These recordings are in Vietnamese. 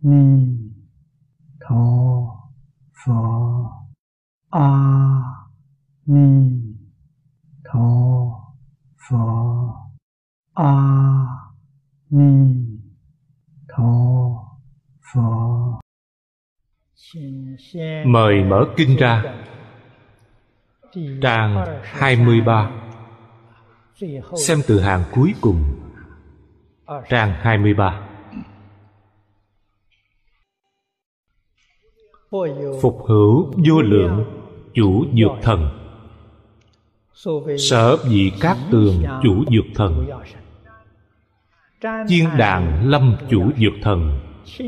Ni Tho Phật. A Ni Tho Phật. A Ni Tho Phật. Mời mở kinh ra, trang 23, xem từ hàng cuối cùng, trang 23. Phục hữu vô lượng chủ dược thần, sở vị các tường chủ dược thần, chiên đàn lâm chủ dược thần,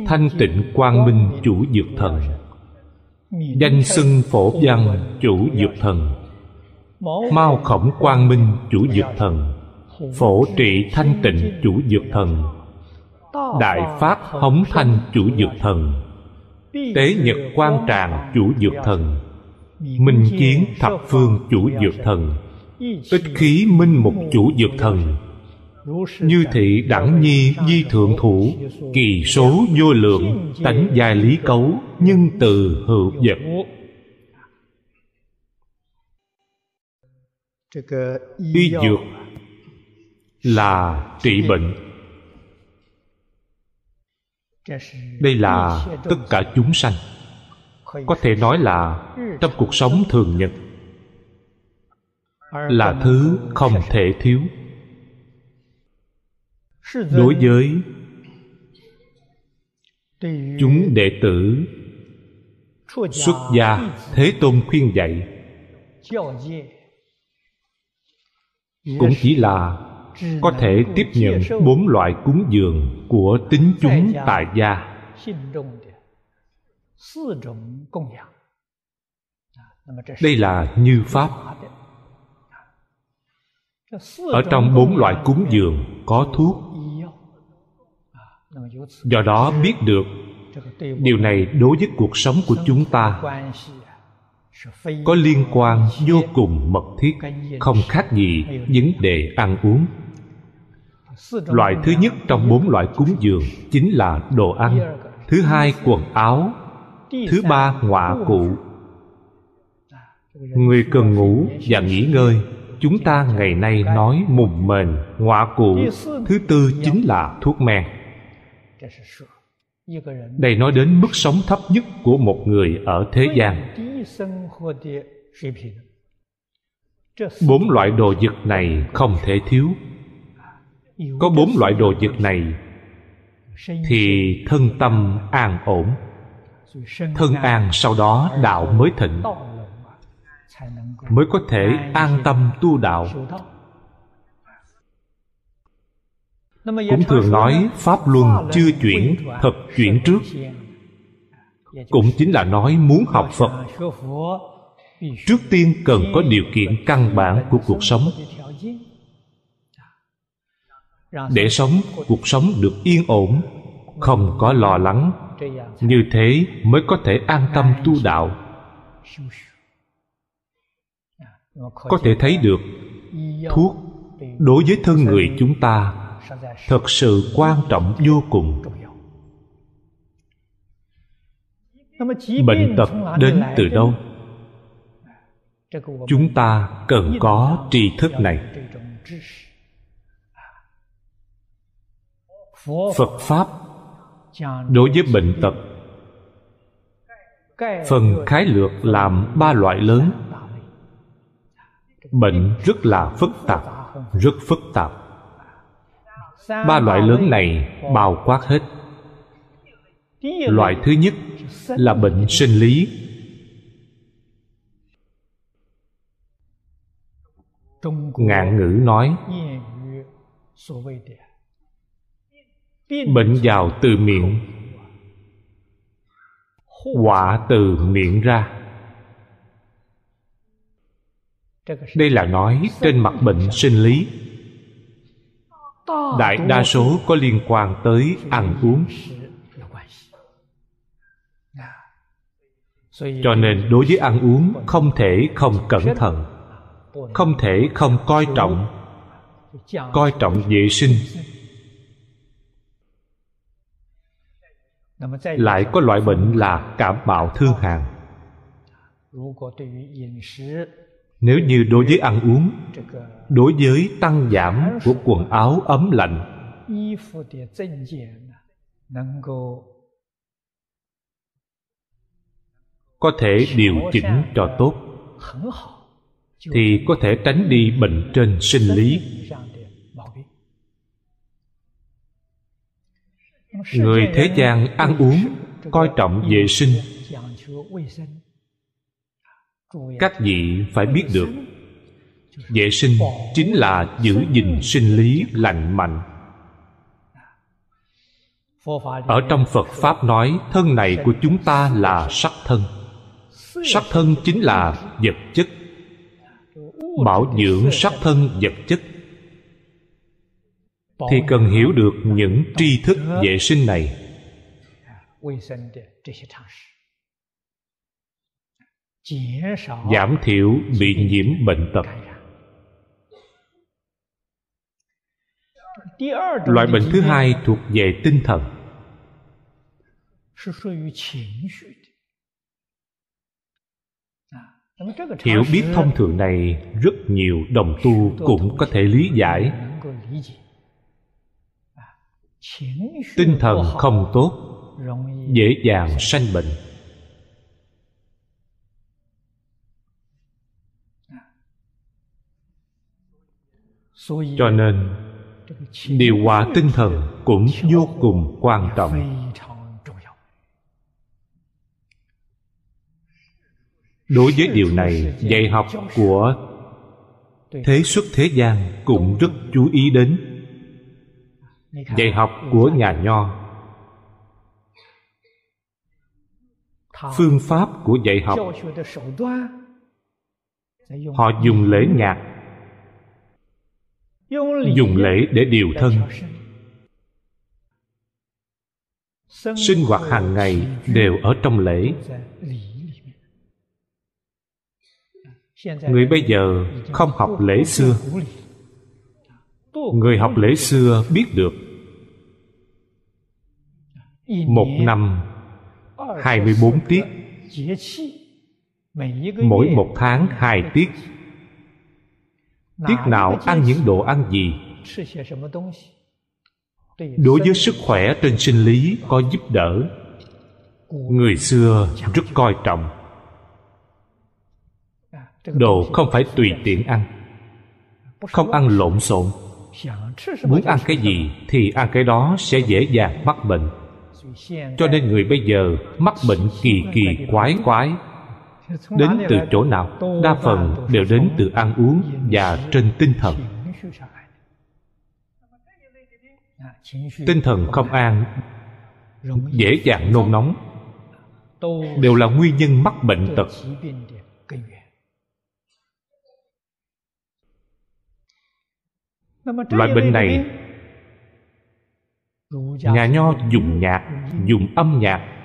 thanh tịnh quang minh chủ dược thần, danh xưng phổ văn chủ dược thần, mao khổng quang minh chủ dược thần, phổ trị thanh tịnh chủ dược thần, đại pháp hống thanh chủ dược thần, tế nhật quan tràng chủ dược thần, minh kiến thập phương chủ dược thần, ích khí minh mục chủ dược thần, như thị đẳng nhi di thượng thủ, kỳ số vô lượng, tánh giai lý cấu, nhân từ hữu vật. Y dược là trị bệnh. Đây là tất cả chúng sanh, có thể nói là trong cuộc sống thường nhật, là thứ không thể thiếu. Đối với chúng đệ tử xuất gia, Thế Tôn khuyên dạy cũng chỉ là có thể tiếp nhận 4 loại cúng dường của tín chúng tại gia. Đây là như pháp. Ở trong 4 loại cúng dường có thuốc, do đó biết được điều này đối với cuộc sống của chúng ta có liên quan vô cùng mật thiết, không khác gì vấn đề ăn uống. Loại thứ nhất trong 4 loại cúng dường chính là đồ ăn, thứ hai quần áo, thứ ba ngọa cụ. Người cần ngủ và nghỉ ngơi, chúng ta ngày nay nói mùng mền, ngọa cụ. Thứ tư chính là thuốc men. Đây nói đến mức sống thấp nhất của một người ở thế gian. 4 loại đồ vật này không thể thiếu. Có 4 loại đồ vật này thì thân tâm an ổn. Thân an sau đó đạo mới thịnh, mới có thể an tâm tu đạo. Cũng thường nói pháp luân chưa chuyển, thập chuyển trước, cũng chính là nói muốn học Phật, trước tiên cần có điều kiện căn bản của cuộc sống. Để sống cuộc sống được yên ổn, không có lo lắng, như thế mới có thể an tâm tu đạo. Có thể thấy được thuốc đối với thân người chúng ta thật sự quan trọng vô cùng. Bệnh tật đến từ đâu? Chúng ta cần có tri thức này. Phật Pháp đối với bệnh tật phần khái lược làm 3 loại lớn. Bệnh rất là phức tạp, rất phức tạp. 3 loại lớn này bao quát hết. Loại thứ nhất là bệnh sinh lý. Ngạn ngữ nói bệnh vào từ miệng, họa từ miệng ra. Đây là nói trên mặt bệnh sinh lý, đại đa số có liên quan tới ăn uống. Cho nên đối với ăn uống không thể không cẩn thận, không thể không coi trọng vệ sinh. Lại có loại bệnh là cảm mạo thương hàn. Nếu như đối với ăn uống, đối với tăng giảm của quần áo ấm lạnh, có thể điều chỉnh cho tốt, thì có thể tránh đi bệnh trên sinh lý. Người thế gian ăn uống coi trọng vệ sinh, các vị phải biết được vệ sinh chính là giữ gìn sinh lý lành mạnh. Ở trong Phật Pháp nói, thân này của chúng ta là sắc thân. Sắc thân chính là vật chất. Bảo dưỡng sắc thân vật chất thì cần hiểu được những tri thức vệ sinh này. Giảm thiểu bị nhiễm bệnh tật. Loại bệnh thứ hai thuộc về tinh thần. Hiểu biết thông thường này rất nhiều đồng tu cũng có thể lý giải. Tinh thần không tốt, dễ dàng sanh bệnh. Cho nên điều hòa tinh thần cũng vô cùng quan trọng. Đối với điều này, dạy học của thế xuất thế gian cũng rất chú ý đến. Dạy học của nhà Nho, phương pháp của dạy học, họ dùng lễ nhạc, dùng lễ để điều thân. Sinh hoạt hàng ngày đều ở trong lễ. Người bây giờ không học lễ xưa. Người học lễ xưa biết được 1 năm 24 tiết, mỗi 1 tháng 2 tiết. Tiết nào ăn những đồ ăn gì, đối với sức khỏe trên sinh lý có giúp đỡ. Người xưa rất coi trọng. Đồ không phải tùy tiện ăn, không ăn lộn xộn. Muốn ăn cái gì thì ăn cái đó, sẽ dễ dàng mắc bệnh. Cho nên người bây giờ mắc bệnh kỳ kỳ quái quái. Đến từ chỗ nào? Đa phần đều đến từ ăn uống và trên tinh thần. Tinh thần không an, dễ dàng nôn nóng, đều là nguyên nhân mắc bệnh tật. Loại bệnh này, nhà Nho dùng nhạc, dùng âm nhạc,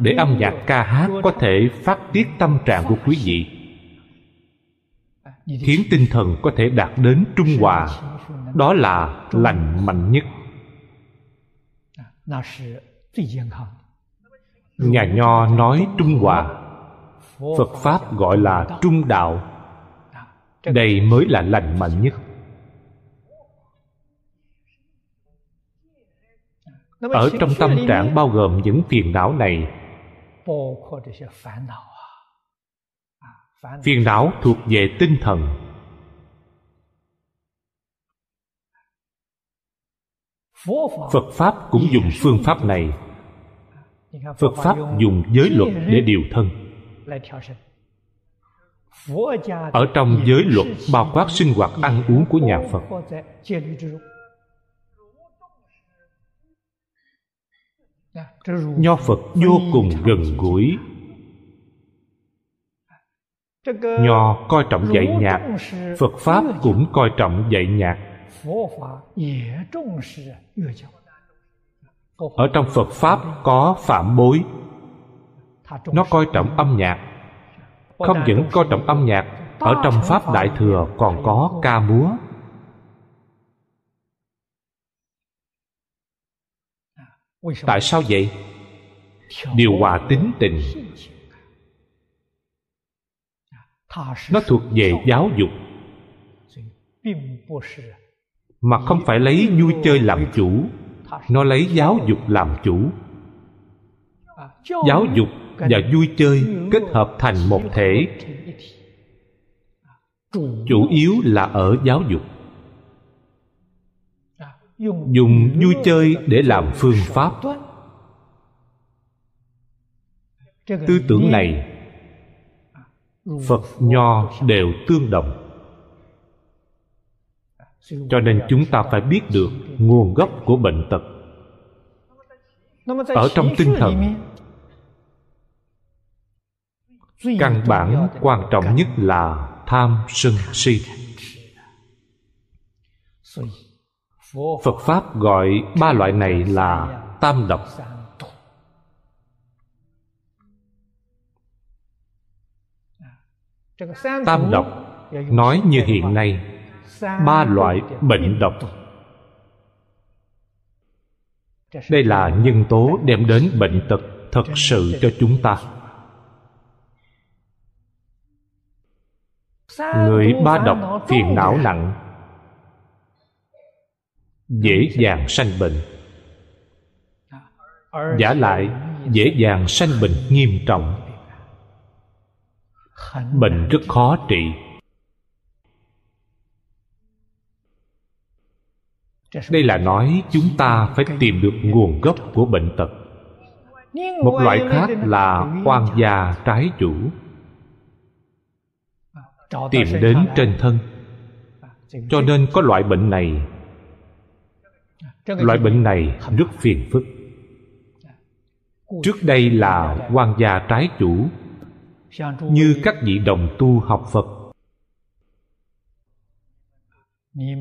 để âm nhạc ca hát có thể phát tiết tâm trạng của quý vị, khiến tinh thần có thể đạt đến trung hòa. Đó là lành mạnh nhất. Nhà Nho nói trung hòa, Phật Pháp gọi là trung đạo. Đây mới là lành mạnh nhất. Ở trong tâm trạng bao gồm những phiền não này. Phiền não thuộc về tinh thần. Phật Pháp cũng dùng phương pháp này. Phật Pháp dùng giới luật để điều thân. Ở trong giới luật bao quát sinh hoạt ăn uống của nhà Phật. Nho Phật vô cùng gần gũi. Nho coi trọng dạy nhạc, Phật Pháp cũng coi trọng dạy nhạc. Ở trong Phật Pháp có Phạm Bối, nó coi trọng âm nhạc. Không những coi trọng âm nhạc, ở trong Pháp Đại Thừa còn có ca múa. Tại sao vậy? Điều hòa tính tình, nó thuộc về giáo dục, mà không phải lấy vui chơi làm chủ. Nó lấy giáo dục làm chủ. Giáo dục và vui chơi kết hợp thành một thể. Chủ yếu là ở giáo dục. Dùng vui chơi để làm phương pháp. Tư tưởng này Phật Nho đều tương đồng. Cho nên chúng ta phải biết được nguồn gốc của bệnh tật. Ở trong tinh thần, căn bản quan trọng nhất là tham sân si. Phật Pháp gọi ba loại này là tam độc. Tam độc nói như hiện nay, ba loại bệnh độc. Đây là nhân tố đem đến bệnh tật thật sự cho chúng ta. Người ba độc phiền não nặng, dễ dàng sanh bệnh. Vả lại dễ dàng sanh bệnh nghiêm trọng. Bệnh rất khó trị. Đây là nói chúng ta phải tìm được nguồn gốc của bệnh tật. Một loại khác là oan gia trái chủ, tìm đến trên thân. Cho nên có loại bệnh này. Loại bệnh này rất phiền phức. Trước đây là oan gia trái chủ. Như các vị đồng tu học Phật,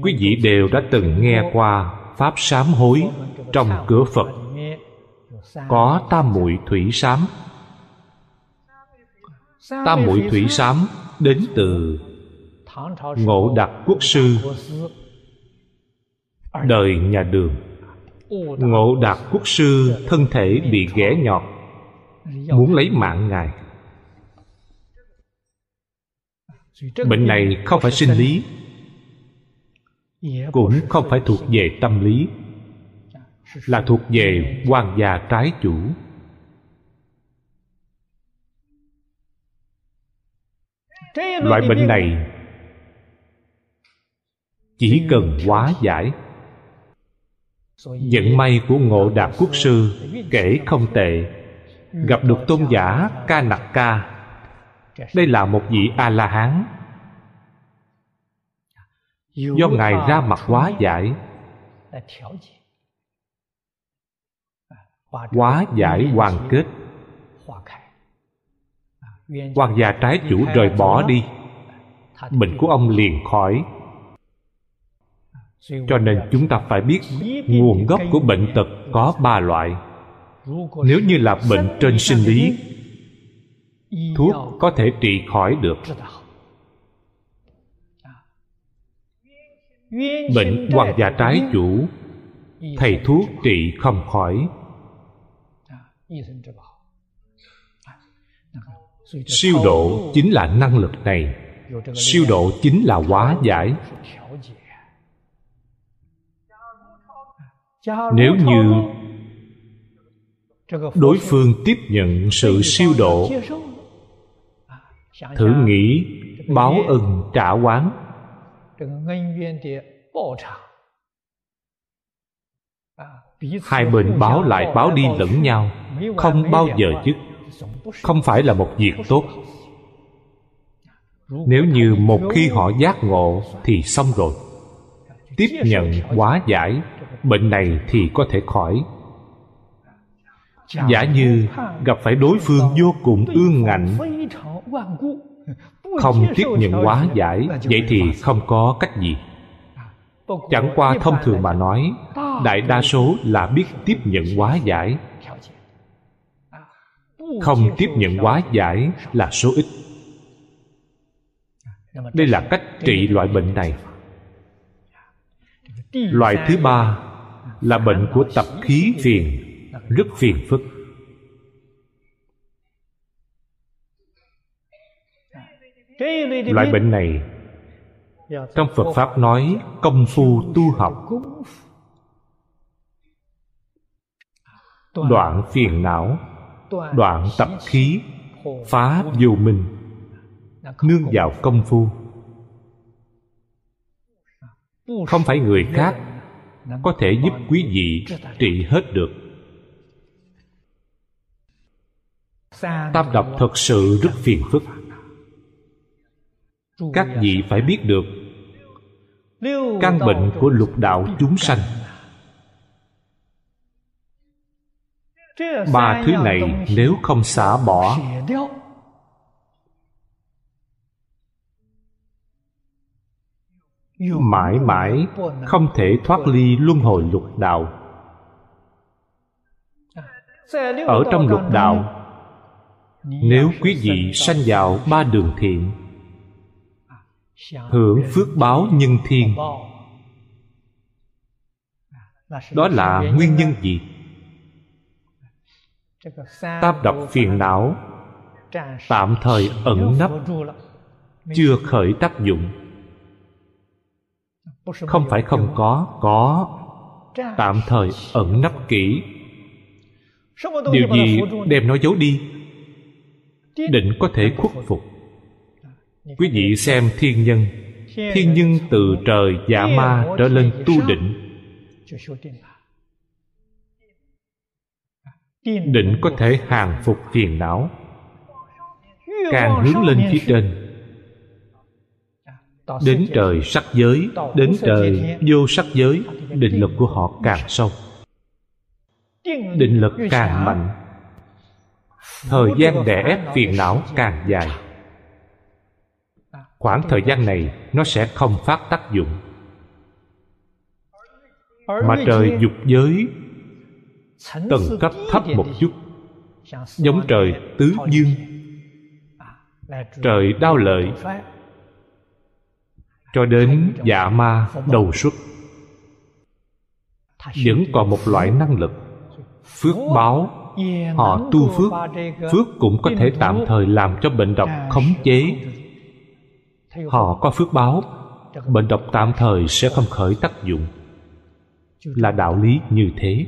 quý vị đều đã từng nghe qua pháp sám hối. Trong cửa Phật có tam muội thủy sám. Tam muội thủy sám đến từ Ngộ Đạt Quốc Sư đời nhà Đường. Ngộ Đạt Quốc Sư thân thể bị ghẻ nhọt, muốn lấy mạng ngài. Bệnh này không phải sinh lý, cũng không phải thuộc về tâm lý, là thuộc về oan gia trái chủ. Loại bệnh này chỉ cần hóa giải. Vận may của Ngộ Đạt Quốc Sư kể không tệ, gặp được tôn giả Ca Nặc Ca. Đây là một vị A-la-hán. Do ngài ra mặt hóa giải, hoàn kết, oan gia trái chủ rời bỏ đi, bệnh của ông liền khỏi. Cho nên chúng ta phải biết nguồn gốc của bệnh tật có ba loại. Nếu như là bệnh trên sinh lý, thuốc có thể trị khỏi được. Bệnh oan gia trái chủ, thầy thuốc trị không khỏi. Siêu độ chính là năng lực này. Siêu độ chính là hóa giải. Nếu như đối phương tiếp nhận sự siêu độ, thử nghĩ báo ân trả oán. Hai bên báo lại báo đi lẫn nhau, không bao giờ dứt, không phải là một việc tốt. Nếu như một khi họ giác ngộ thì xong rồi, tiếp nhận hóa giải, bệnh này thì có thể khỏi. Giả như gặp phải đối phương vô cùng ương ngạnh, không tiếp nhận hóa giải, vậy thì không có cách gì. Chẳng qua thông thường mà nói, đại đa số là biết tiếp nhận hóa giải. Không tiếp nhận hóa giải là số ít. Đây là cách trị loại bệnh này. Loại thứ ba là bệnh của tập khí phiền. rất phiền phức. Loại bệnh này trong Phật Pháp nói công phu tu học, đoạn phiền não, đoạn tập khí, phá vô minh, nương vào công phu. Không phải người khác có thể giúp quý vị trị hết được. Tam độc thật sự rất phiền phức. Các vị phải biết được căn bệnh của lục đạo chúng sanh, ba thứ này nếu không xả bỏ, mãi mãi không thể thoát ly luân hồi lục đạo. Ở trong lục đạo, nếu quý vị sanh vào ba đường thiện, hưởng phước báo nhân thiên, đó là nguyên nhân gì? Tam độc phiền não tạm thời ẩn nấp, chưa khởi tác dụng. Không phải không có, có, tạm thời ẩn nấp kỹ. Điều gì đem nó giấu đi, định có thể khuất phục. Quý vị xem thiên nhân, thiên nhân từ trời dạ ma trở lên tu định, định có thể hàng phục phiền não. Càng hướng lên phía trên, đến trời sắc giới, đến trời vô sắc giới, định lực của họ càng sâu, định lực càng mạnh, thời gian đè ép phiền não càng dài. Khoảng thời gian này nó sẽ không phát tác dụng. Mà trời dục giới tầng cấp thấp một chút, giống trời tứ dương, trời đao lợi, cho đến dạ ma đầu xuất, vẫn còn một loại năng lực phước báo. Họ tu phước, phước cũng có thể tạm thời làm cho bệnh độc khống chế. Họ có phước báo, bệnh độc tạm thời sẽ không khởi tác dụng. Là đạo lý như thế.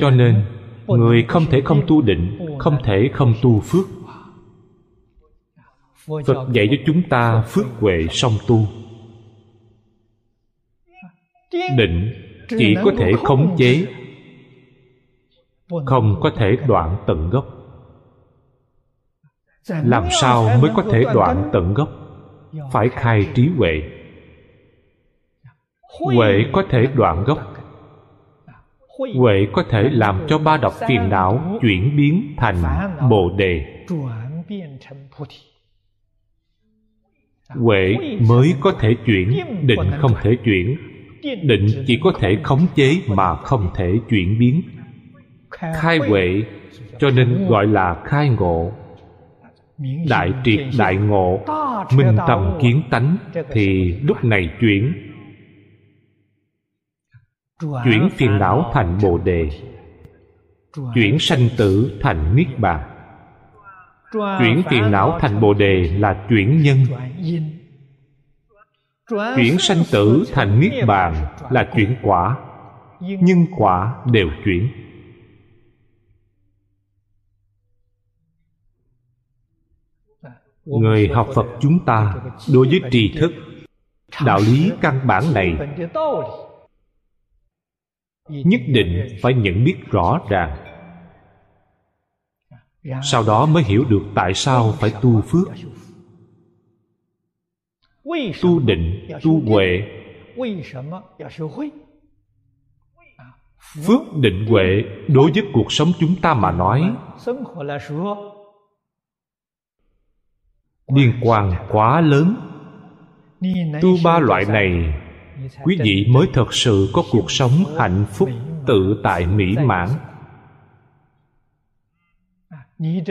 Cho nên người không thể không tu định, không thể không tu phước. Phật dạy cho chúng ta phước huệ song tu. Định chỉ có thể khống chế, không có thể đoạn tận gốc. Làm sao mới có thể đoạn tận gốc? Phải khai trí huệ. Huệ có thể đoạn gốc, huệ có thể làm cho ba độc phiền não chuyển biến thành Bồ Đề. Huệ mới có thể chuyển, định không thể chuyển. Định chỉ có thể khống chế mà không thể chuyển biến. Khai huệ cho nên gọi là khai ngộ. Đại triệt đại ngộ, minh tâm kiến tánh, thì lúc này chuyển phiền não thành Bồ Đề, chuyển sanh tử thành Niết Bàn. Chuyển phiền não thành Bồ Đề là chuyển nhân, chuyển sanh tử thành Niết Bàn là chuyển quả. Nhân quả đều chuyển. Người học Phật chúng ta đối với tri thức, đạo lý căn bản này nhất định phải nhận biết rõ ràng. Sau đó mới hiểu được tại sao phải tu phước, tu định, tu huệ. Phước định huệ đối với cuộc sống chúng ta mà nói liên quan quá lớn. Tu ba loại này, quý vị mới thật sự có cuộc sống hạnh phúc, tự tại, mỹ mãn.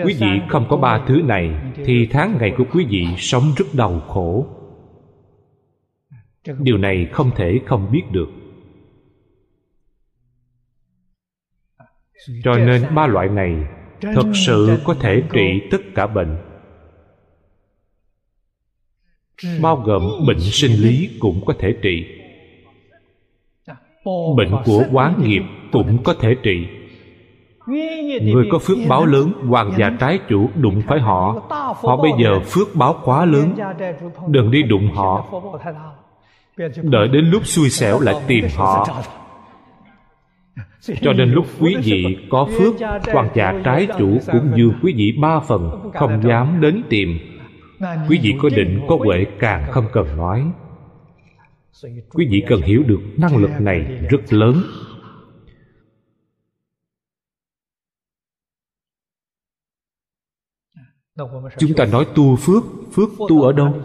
Quý vị không có ba thứ này thì tháng ngày của quý vị sống rất đau khổ. Điều này không thể không biết được. Cho nên ba loại này thật sự có thể trị tất cả bệnh, bao gồm bệnh sinh lý cũng có thể trị, bệnh của oán nghiệp cũng có thể trị. Người có phước báo lớn, hoàng gia trái chủ đụng phải họ, họ bây giờ phước báo quá lớn, đừng đi đụng họ, đợi đến lúc xui xẻo lại tìm họ. Cho nên lúc quý vị có phước, hoàng gia trái chủ cũng như quý vị 3 phần, không dám đến tìm. Quý vị có định có huệ càng không cần nói. Quý vị cần hiểu được năng lực này rất lớn. Chúng ta nói tu phước, phước tu ở đâu?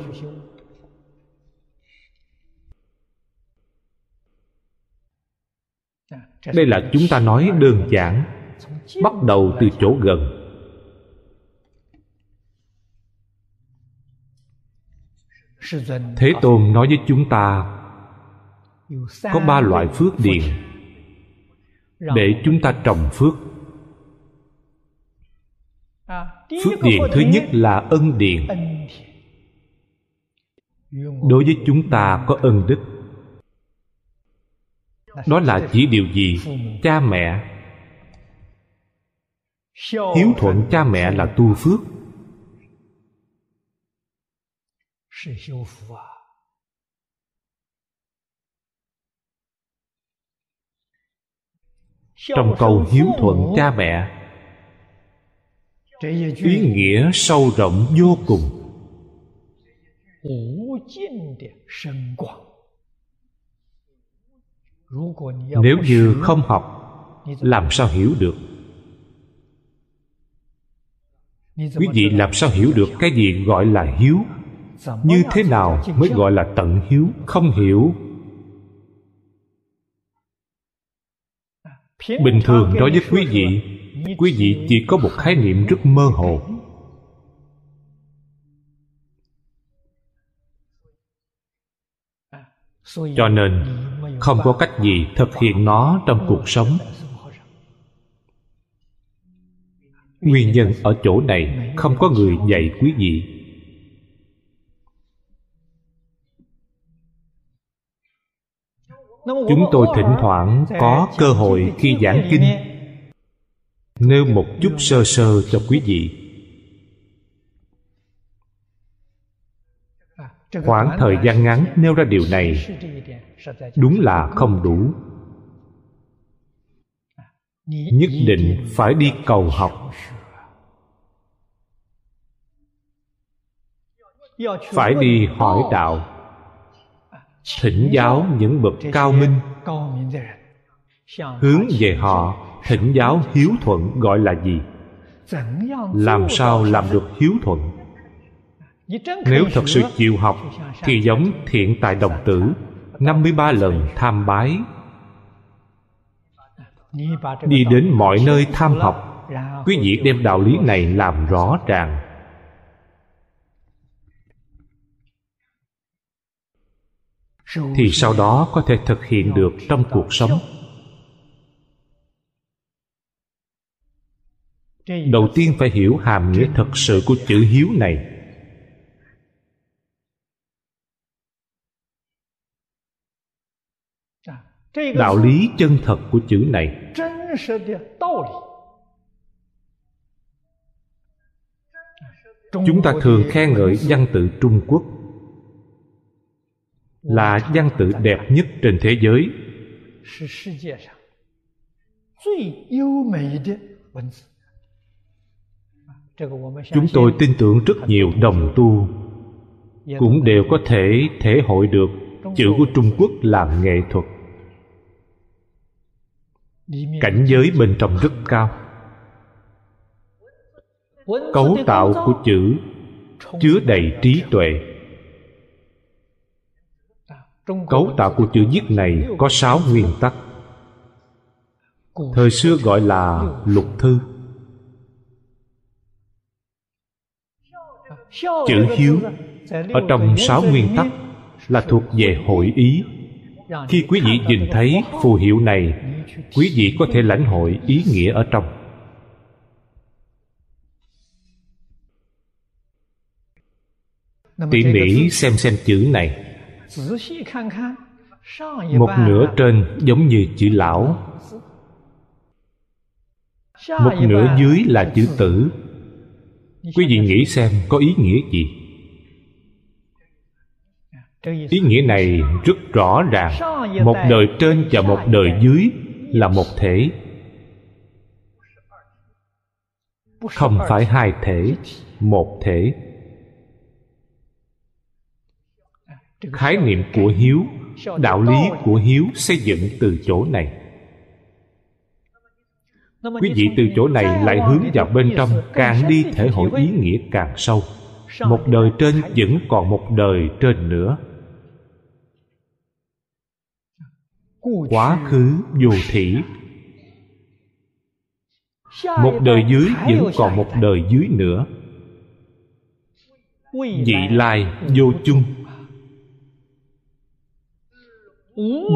Đây là chúng ta nói đơn giản, bắt đầu từ chỗ gần. Thế Tôn nói với chúng ta có 3 loại phước điền để chúng ta trồng phước. Phước điền thứ nhất là ân điền. Đối với chúng ta có ân đức. Đó là chỉ điều gì? Cha mẹ. Hiếu thuận cha mẹ là tu phước. Trong câu hiếu thuận cha mẹ, ý nghĩa sâu rộng vô cùng. Nếu như không học, làm sao hiểu được? Quý vị làm sao hiểu được cái gì gọi là hiếu? Như thế nào mới gọi là tận hiếu? Không hiểu. Bình thường đối với quý vị chỉ có một khái niệm rất mơ hồ. Cho nên không có cách gì thực hiện nó trong cuộc sống. Nguyên nhân ở chỗ này, không có người dạy quý vị. Chúng tôi thỉnh thoảng có cơ hội khi giảng kinh nêu một chút sơ sơ cho quý vị. Khoảng thời gian ngắn nêu ra điều này đúng là không đủ. Nhất định phải đi cầu học, phải đi hỏi đạo, thỉnh giáo những bậc cao minh, hướng về họ thỉnh giáo hiếu thuận gọi là gì? Làm sao làm được hiếu thuận? Nếu thật sự chịu học thì giống Thiện Tài Đồng Tử 53 lần tham bái, đi đến mọi nơi tham học. Quý vị đem đạo lý này làm rõ ràng. Thì sau đó có thể thực hiện được trong cuộc sống. Đầu tiên phải hiểu hàm nghĩa thật sự của chữ hiếu này. Đạo lý chân thật của chữ này. Chúng ta thường khen ngợi văn tự Trung Quốc là văn tự đẹp nhất trên thế giới, chúng tôi tin tưởng rất nhiều đồng tu cũng đều có thể thể hội được chữ của Trung Quốc là nghệ thuật, cảnh giới bên trong rất cao. Cấu tạo của chữ chứa đầy trí tuệ. Cấu tạo của chữ viết này có 6 nguyên tắc. Thời xưa gọi là lục thư. Chữ hiếu ở trong 6 nguyên tắc là thuộc về hội ý. Khi quý vị nhìn thấy phù hiệu này, quý vị có thể lãnh hội ý nghĩa ở trong. Tỉ mỉ xem chữ này, một nửa trên giống như chữ lão, một nửa dưới là chữ tử. Quý vị nghĩ xem có ý nghĩa gì? Ý nghĩa này rất rõ ràng. Một đời trên và một đời dưới là một thể, không phải hai thể, một thể. Khái niệm của hiếu, đạo lý của hiếu xây dựng từ chỗ này. Quý vị từ chỗ này lại hướng vào bên trong, càng đi thể hội ý nghĩa càng sâu. Một đời trên vẫn còn một đời trên nữa. Quá khứ vô thỉ, một đời dưới vẫn còn một đời dưới nữa. Vị lai vô chung,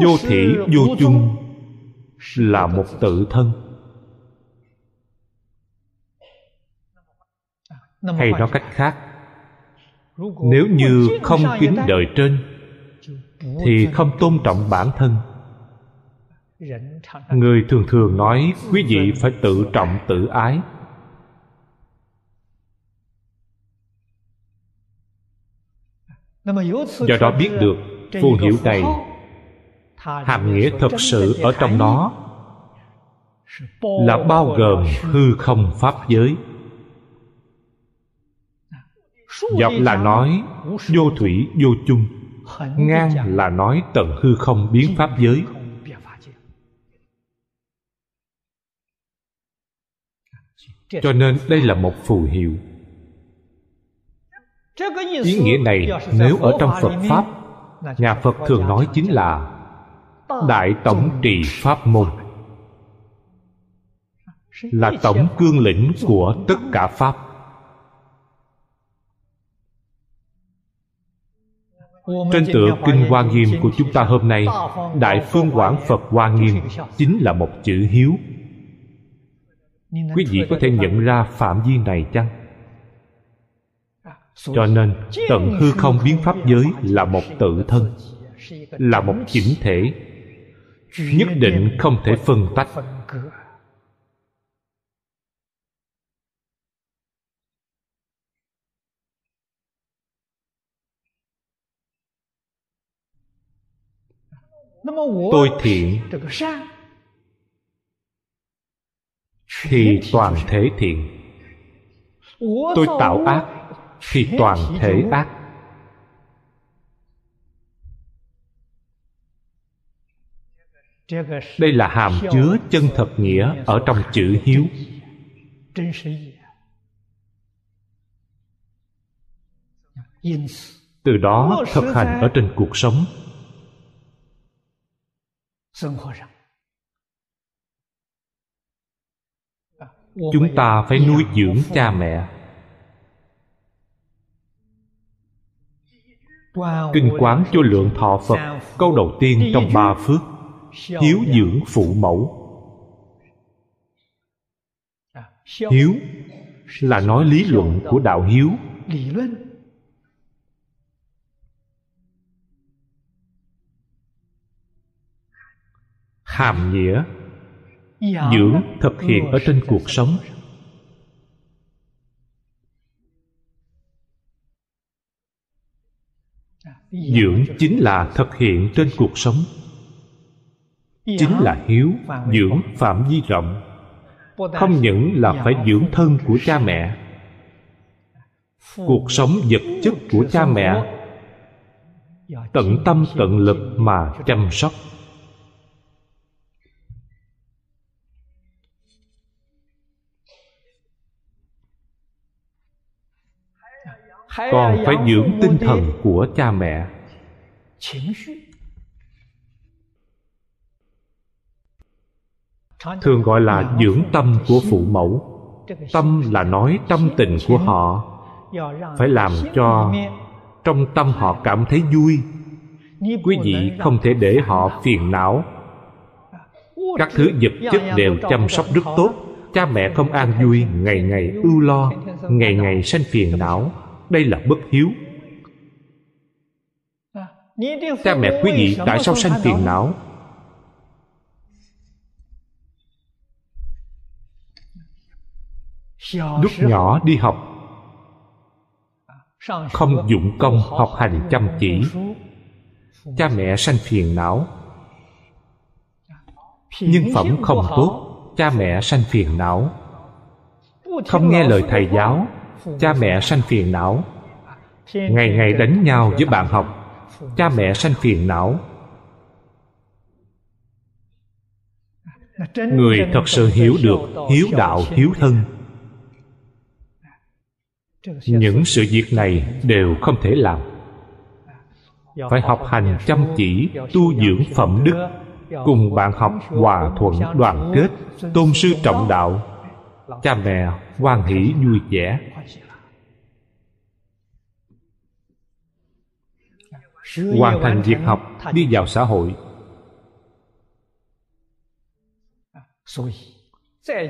vô thỉ vô chung là một tự thân. Hay nói cách khác, nếu như không kính đời trên thì không tôn trọng bản thân. Người thường thường nói quý vị phải tự trọng tự ái. Do đó biết được phù hiệu này hàm nghĩa thật sự ở trong đó là bao gồm hư không pháp giới. Dọc là nói vô thủy vô chung, ngang là nói tận hư không biến pháp giới. Cho nên đây là một phù hiệu. Ý nghĩa này nếu ở trong Phật Pháp, nhà Phật thường nói chính là đại tổng trì pháp môn, là tổng cương lĩnh của tất cả pháp. Trên tựa Kinh Hoa Nghiêm của chúng ta hôm nay, Đại Phương Quảng Phật Hoa Nghiêm chính là một chữ hiếu. Quý vị có thể nhận ra phạm vi này chăng? Cho nên tận hư không biến pháp giới là một tự thân, là một chỉnh thể, nhất định không thể phân tách. Tôi thiện thì toàn thể thiện, tôi tạo ác thì toàn thể ác. Đây là hàm chứa chân thật nghĩa ở trong chữ hiếu. Từ đó thực hành ở trên cuộc sống. Chúng ta phải nuôi dưỡng cha mẹ. Kinh Quán Vô Lượng Thọ Phật câu đầu tiên trong ba phước, hiếu dưỡng phụ mẫu. Hiếu là nói lý luận của đạo hiếu. Hàm nghĩa dưỡng thực hiện ở trên cuộc sống. Dưỡng chính là thực hiện trên cuộc sống, chính là hiếu. Dưỡng phạm vi rộng, không những là phải dưỡng thân của cha mẹ, cuộc sống vật chất của cha mẹ, tận tâm tận lực mà chăm sóc. Còn phải dưỡng tinh thần của cha mẹ. Thường gọi là dưỡng tâm của phụ mẫu. Tâm là nói tâm tình của họ, phải làm cho trong tâm họ cảm thấy vui. Quý vị không thể để họ phiền não. Các thứ vật chất đều chăm sóc rất tốt. Cha mẹ không an vui, ngày ngày ưu lo, ngày ngày sanh phiền não. Đây là bất hiếu. Cha mẹ quý vị tại sao sanh phiền não? Lúc nhỏ đi học, không dụng công học hành chăm chỉ, cha mẹ sanh phiền não. Nhân phẩm không tốt, cha mẹ sanh phiền não. Không nghe lời thầy giáo, cha mẹ sanh phiền não. Ngày ngày đánh nhau với bạn học, cha mẹ sanh phiền não. Người thật sự hiểu được hiếu đạo hiếu thân, những sự việc này đều không thể làm. Phải học hành chăm chỉ, tu dưỡng phẩm đức, cùng bạn học hòa thuận đoàn kết, tôn sư trọng đạo, cha mẹ hoan hỷ vui vẻ. Hoàn thành việc học, đi vào xã hội.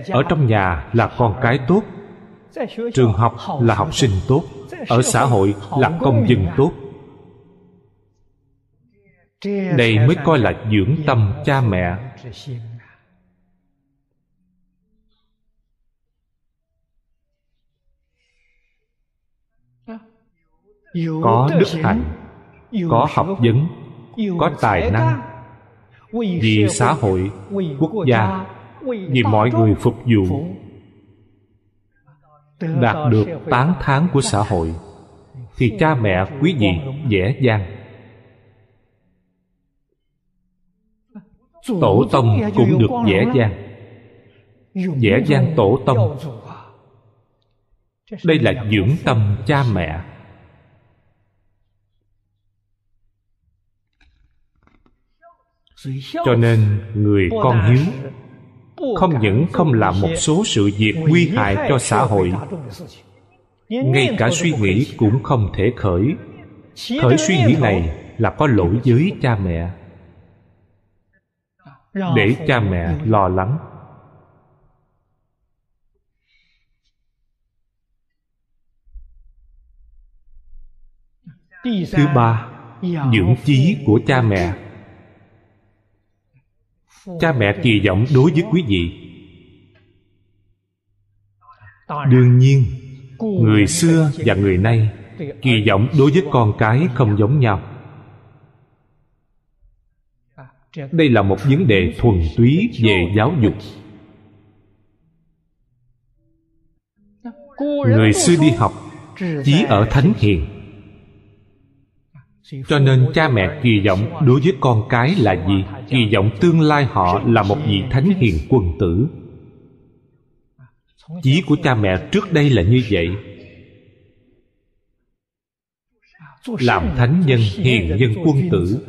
Ở trong nhà là con cái tốt, trường học là học sinh tốt, ở xã hội là công dân tốt. Đây mới coi là dưỡng tâm cha mẹ. Có đức hạnh, có học vấn, có tài năng, vì xã hội, quốc gia, vì mọi người phục vụ, đạt được tán thán của xã hội, thì cha mẹ quý vị dễ dàng. Tổ tông cũng được dễ dàng. Dễ dàng tổ tông. Đây là dưỡng tâm cha mẹ. Cho nên người con hiếu không những không làm một số sự việc nguy hại cho xã hội, ngay cả suy nghĩ cũng không thể khởi. Khởi suy nghĩ này là có lỗi với cha mẹ, để cha mẹ lo lắng. Thứ ba, dưỡng chí của cha mẹ. Cha mẹ kỳ vọng đối với quý vị. Đương nhiên, người xưa và người nay kỳ vọng đối với con cái không giống nhau. Đây là một vấn đề thuần túy về giáo dục. Người xưa đi học chỉ ở thánh hiền, cho nên cha mẹ kỳ vọng đối với con cái là gì? Kỳ vọng tương lai họ là một vị thánh hiền quân tử. Chí của cha mẹ trước đây là như vậy. Làm thánh nhân, hiền nhân, quân tử,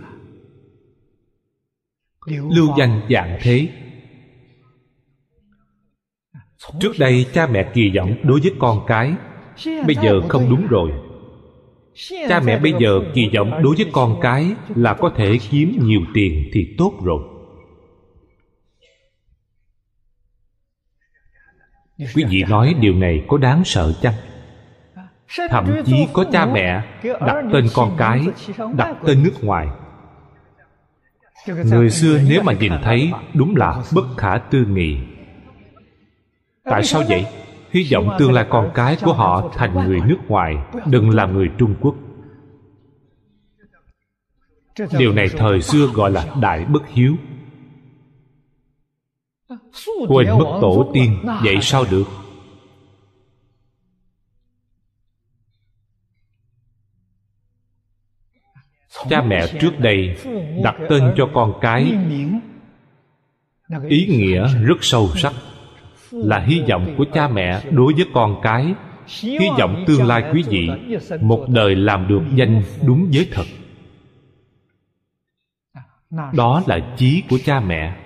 lưu danh vạn thế. Trước đây cha mẹ kỳ vọng đối với con cái, bây giờ không đúng rồi. Cha mẹ bây giờ kỳ vọng đối với con cái là có thể kiếm nhiều tiền thì tốt rồi. Quý vị nói điều này có đáng sợ chăng? Thậm chí có cha mẹ đặt tên con cái, đặt tên nước ngoài. Người xưa nếu mà nhìn thấy, đúng là bất khả tư nghị. Tại sao vậy? Hy vọng tương lai con cái của họ thành người nước ngoài, đừng làm người Trung Quốc. Điều này thời xưa gọi là đại bất hiếu. Quên mất tổ tiên, vậy sao được? Cha mẹ trước đây đặt tên cho con cái, ý nghĩa rất sâu sắc, là hy vọng của cha mẹ đối với con cái. Hy vọng tương lai quý vị một đời làm được danh đúng với thật. Đó là chí của cha mẹ.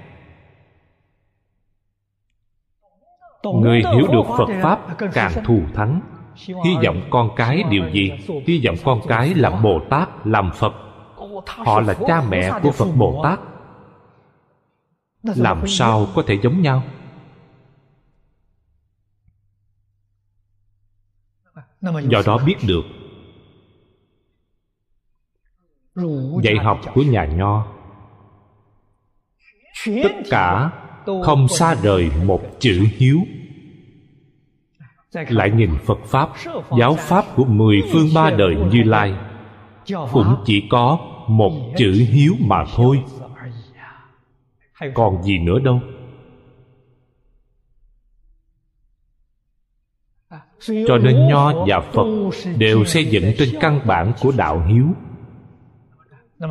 Người hiểu được Phật Pháp càng thù thắng. Hy vọng con cái điều gì? Hy vọng con cái làm Bồ Tát, làm Phật. Họ là cha mẹ của Phật Bồ Tát. làm sao có thể giống nhau? Do đó biết được dạy học của nhà Nho tất cả không xa rời một chữ hiếu. Lại nhìn Phật Pháp, giáo Pháp của mười phương ba đời Như Lai cũng chỉ có một chữ hiếu mà thôi, còn gì nữa đâu. Cho nên Nho và Phật đều xây dựng trên căn bản của đạo hiếu.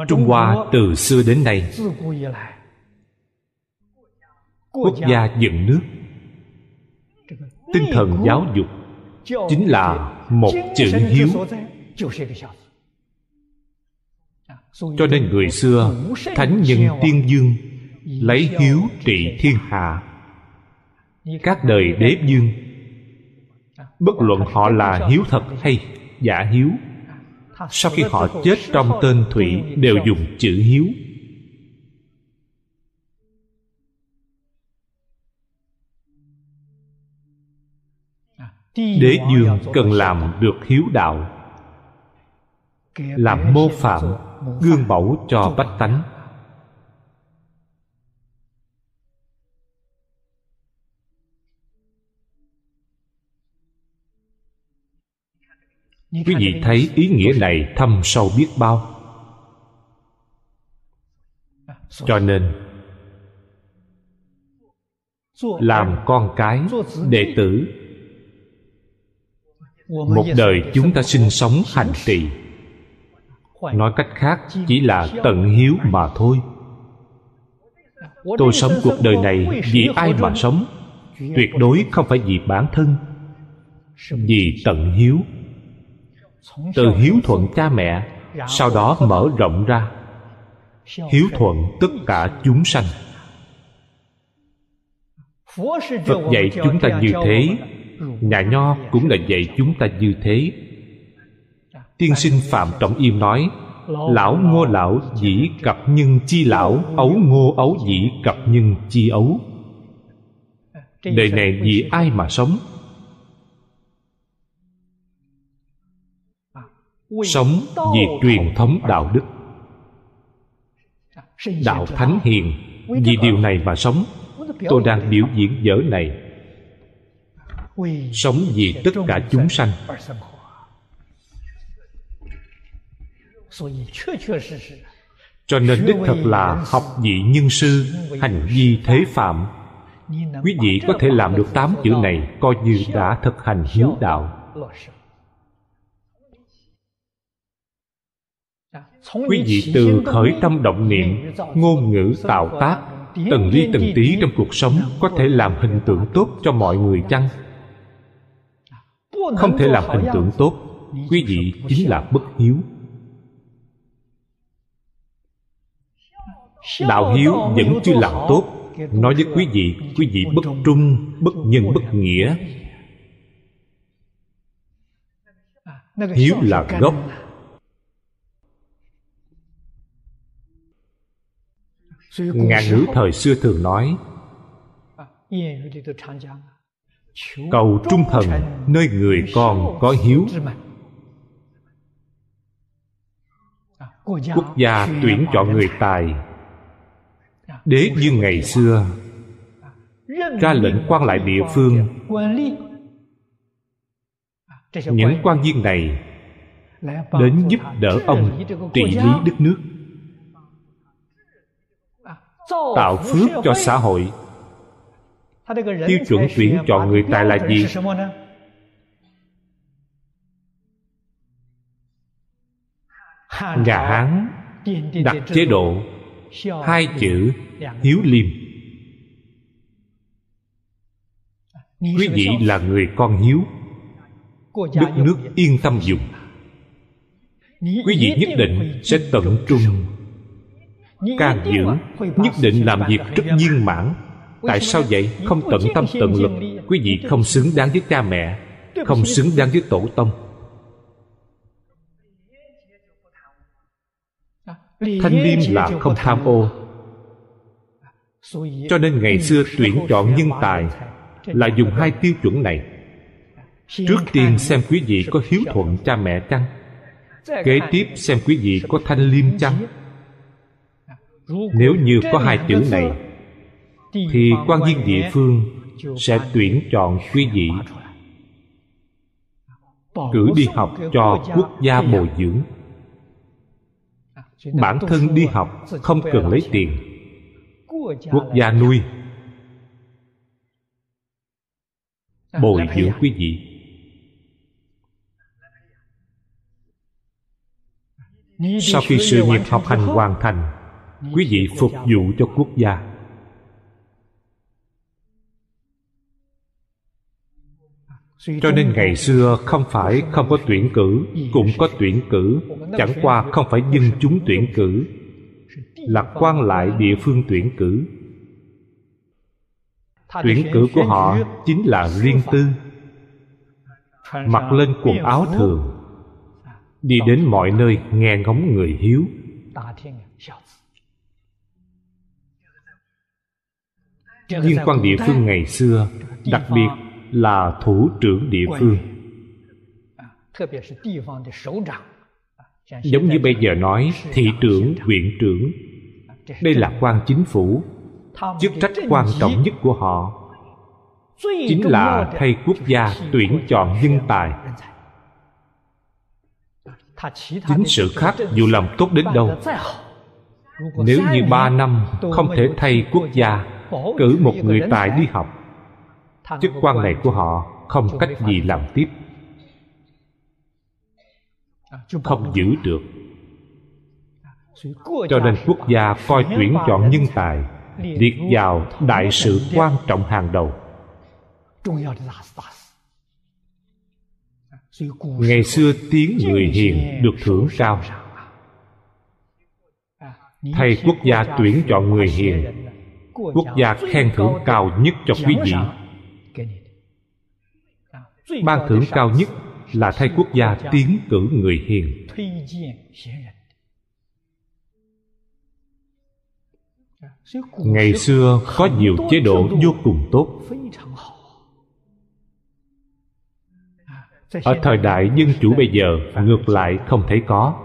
Trung Hoa từ xưa đến nay, quốc gia dựng nước, tinh thần giáo dục chính là một chữ hiếu. Cho nên người xưa thánh nhân Tiên Dương lấy hiếu trị thiên hạ. Các đời đế vương, bất luận họ là hiếu thật hay giả hiếu, sau khi họ chết trong tên thủy đều dùng chữ hiếu. Đế vương cần làm được hiếu đạo, làm mô phạm, gương mẫu cho bách tánh. Quý vị thấy ý nghĩa này thâm sâu biết bao. Cho nên làm con cái, đệ tử, một đời chúng ta sinh sống hành trì, nói cách khác chỉ là tận hiếu mà thôi. Tôi sống cuộc đời này vì ai mà sống? Tuyệt đối không phải vì bản thân, vì tận hiếu. Từ hiếu thuận cha mẹ, sau đó mở rộng ra hiếu thuận tất cả chúng sanh. Phật dạy chúng ta như thế, nhà Nho cũng là dạy chúng ta như thế. Tiên sinh Phạm Trọng Yêm nói: lão ngô lão dĩ cập nhân chi lão, ấu ngô ấu dĩ cập nhân chi ấu. Đời này vì ai mà sống? Sống vì truyền thống đạo đức, đạo thánh hiền, vì điều này mà sống. Tôi đang biểu diễn vở này, sống vì tất cả chúng sanh. Cho nên đích thật là học vị nhân sư, hành vi thế phạm. Quý vị có thể làm được 8 chữ này, coi như đã thực hành hiếu đạo. Quý vị từ khởi tâm động niệm, ngôn ngữ tạo tác, từng ly từng tí trong cuộc sống, có thể làm hình tượng tốt cho mọi người chăng? Không thể làm hình tượng tốt, quý vị chính là bất hiếu. Đạo hiếu vẫn chưa làm tốt, nói với quý vị bất trung, bất nhân, bất nghĩa. Hiếu là gốc. Ngạn ngữ thời xưa thường nói: cầu trung thần nơi người con có hiếu. Quốc gia tuyển chọn người tài, đế như ngày xưa ra lệnh quan lại địa phương, những quan viên này đến giúp đỡ ông trị lý đất nước, tạo phước cho xã hội. Tiêu chuẩn tuyển chọn người tài là gì? Nhà Hán đặt chế độ hai chữ hiếu liêm. Quý vị là người con hiếu, đất nước yên tâm dùng. Quý vị nhất định sẽ tận trung, càng giữ, nhất định làm việc rất viên mãn. Tại sao vậy? Không tận tâm tận lực, quý vị không xứng đáng với cha mẹ, không xứng đáng với tổ tông. Thanh liêm là không tham ô, Cho nên ngày xưa tuyển chọn nhân tài là dùng hai tiêu chuẩn này. Trước tiên xem quý vị có hiếu thuận cha mẹ chăng, kế tiếp xem quý vị có thanh liêm chăng. Nếu như có hai chữ này thì quan viên địa phương sẽ tuyển chọn quý vị, cử đi học cho quốc gia bồi dưỡng. Bản thân đi học không cần lấy tiền, quốc gia nuôi, bồi dưỡng quý vị. Sau khi sự nghiệp học hành hoàn thành, quý vị phục vụ cho quốc gia. Cho nên ngày xưa không phải không có tuyển cử, cũng có tuyển cử, chẳng qua không phải dân chúng tuyển cử, là quan lại địa phương tuyển cử. Tuyển cử của họ chính là riêng tư, mặc lên quần áo thường, đi đến mọi nơi nghe ngóng người hiếu. Viên quan địa phương ngày xưa, đặc biệt là thủ trưởng địa phương, giống như bây giờ nói thị trưởng, huyện trưởng, đây là quan chính phủ. Chức trách quan trọng nhất của họ chính là thay quốc gia tuyển chọn nhân tài. Chính sự khác dù làm tốt đến đâu, nếu như 3 năm không thể thay quốc gia cử một người tài đi học, chức quan này của họ không cách gì làm tiếp, không giữ được. Cho nên quốc gia coi tuyển chọn nhân tài liệt vào đại sự quan trọng hàng đầu. Ngày xưa tiếng người hiền được thưởng cao, thay quốc gia tuyển chọn người hiền, quốc gia khen thưởng cao nhất cho quý vị. Ban thưởng cao nhất là thay quốc gia tiến cử người hiền. Ngày xưa có nhiều chế độ vô cùng tốt. Ở thời đại dân chủ bây giờ ngược lại không thấy có.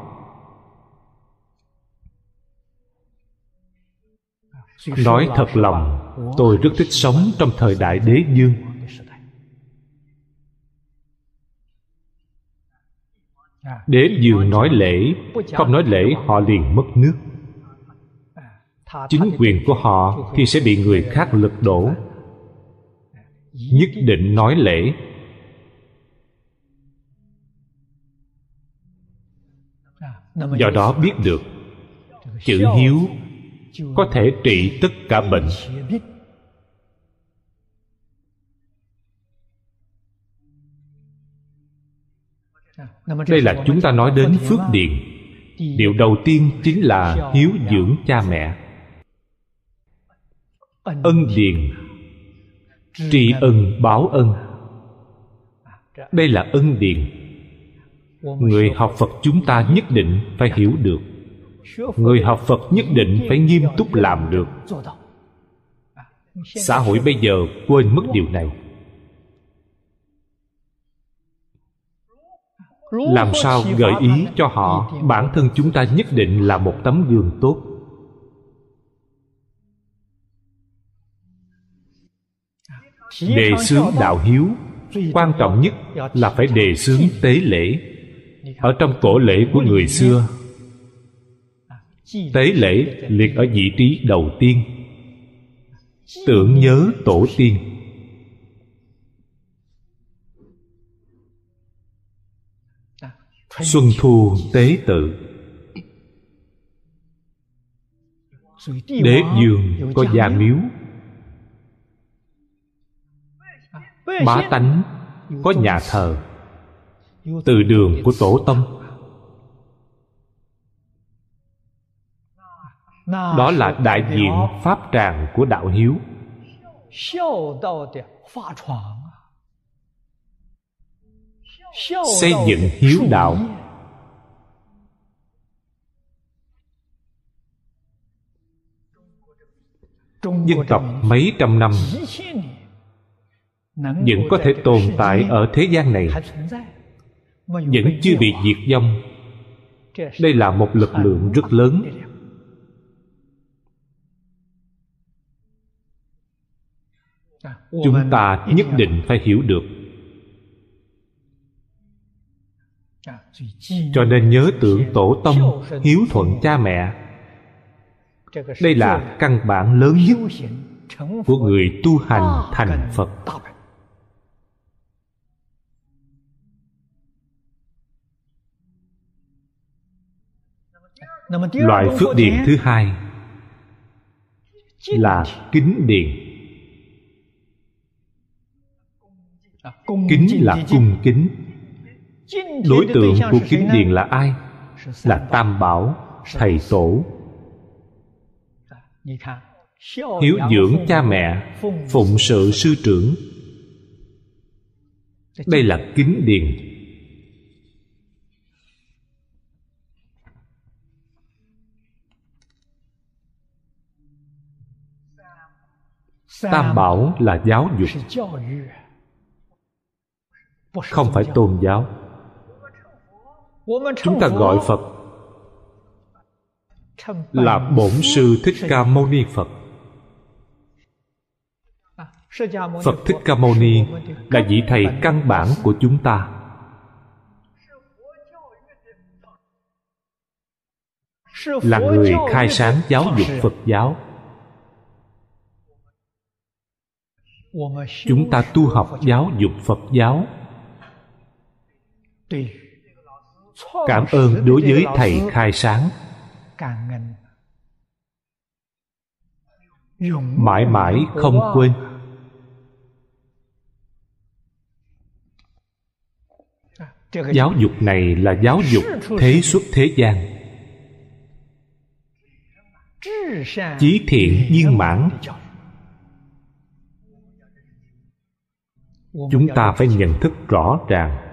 Nói thật lòng, tôi rất thích sống trong thời đại đế vương. Đế vương nói lễ, không nói lễ họ liền mất nước. Chính quyền của họ thì sẽ bị người khác lật đổ. Nhất định nói lễ. Do đó biết được chữ hiếu có thể trị tất cả bệnh. Đây là chúng ta nói đến phước điền. Điều đầu tiên chính là hiếu dưỡng cha mẹ. Ân điền, tri ân báo ân, đây là ân điền. Người học Phật chúng ta nhất định phải hiểu được. Người học Phật nhất định phải nghiêm túc làm được. Xã hội bây giờ quên mất điều này. Làm sao gợi ý cho họ bản thân chúng ta nhất định là một tấm gương tốt. Đề xướng đạo hiếu, quan trọng nhất là phải đề xướng tế lễ. Ở trong cổ lễ của người xưa, tế lễ liệt ở vị trí đầu tiên, tưởng nhớ tổ tiên. Xuân thu tế tự, đế vương có gia miếu, bá tánh có nhà thờ, từ đường của tổ tông. Đó là đại diện pháp tràng của đạo hiếu. Xây dựng hiếu đạo, dân tộc mấy trăm năm vẫn có thể tồn tại ở thế gian này, vẫn chưa bị diệt vong. Đây là một lực lượng rất lớn. Chúng ta nhất định phải hiểu được. Cho nên nhớ tưởng tổ tông, hiếu thuận cha mẹ. Đây là căn bản lớn nhất của người tu hành thành Phật. Loại phước điền thứ hai là kính điền. Kính là cung kính. Đối tượng của kính điền là ai? Là Tam Bảo, Thầy Tổ. Hiếu dưỡng cha mẹ, phụng sự sư trưởng, đây là kính điền. Tam Bảo là giáo dục, không phải tôn giáo. Chúng ta gọi Phật là Bổn Sư Thích Ca Mâu Ni Phật. Phật Thích Ca Mâu Ni là vị thầy căn bản của chúng ta, là người khai sáng giáo dục Phật giáo. Chúng ta tu học giáo dục Phật giáo, cảm ơn đối với thầy khai sáng, mãi mãi không quên. Giáo dục này là giáo dục thế xuất thế gian, chí thiện viên mãn. Chúng ta phải nhận thức rõ ràng.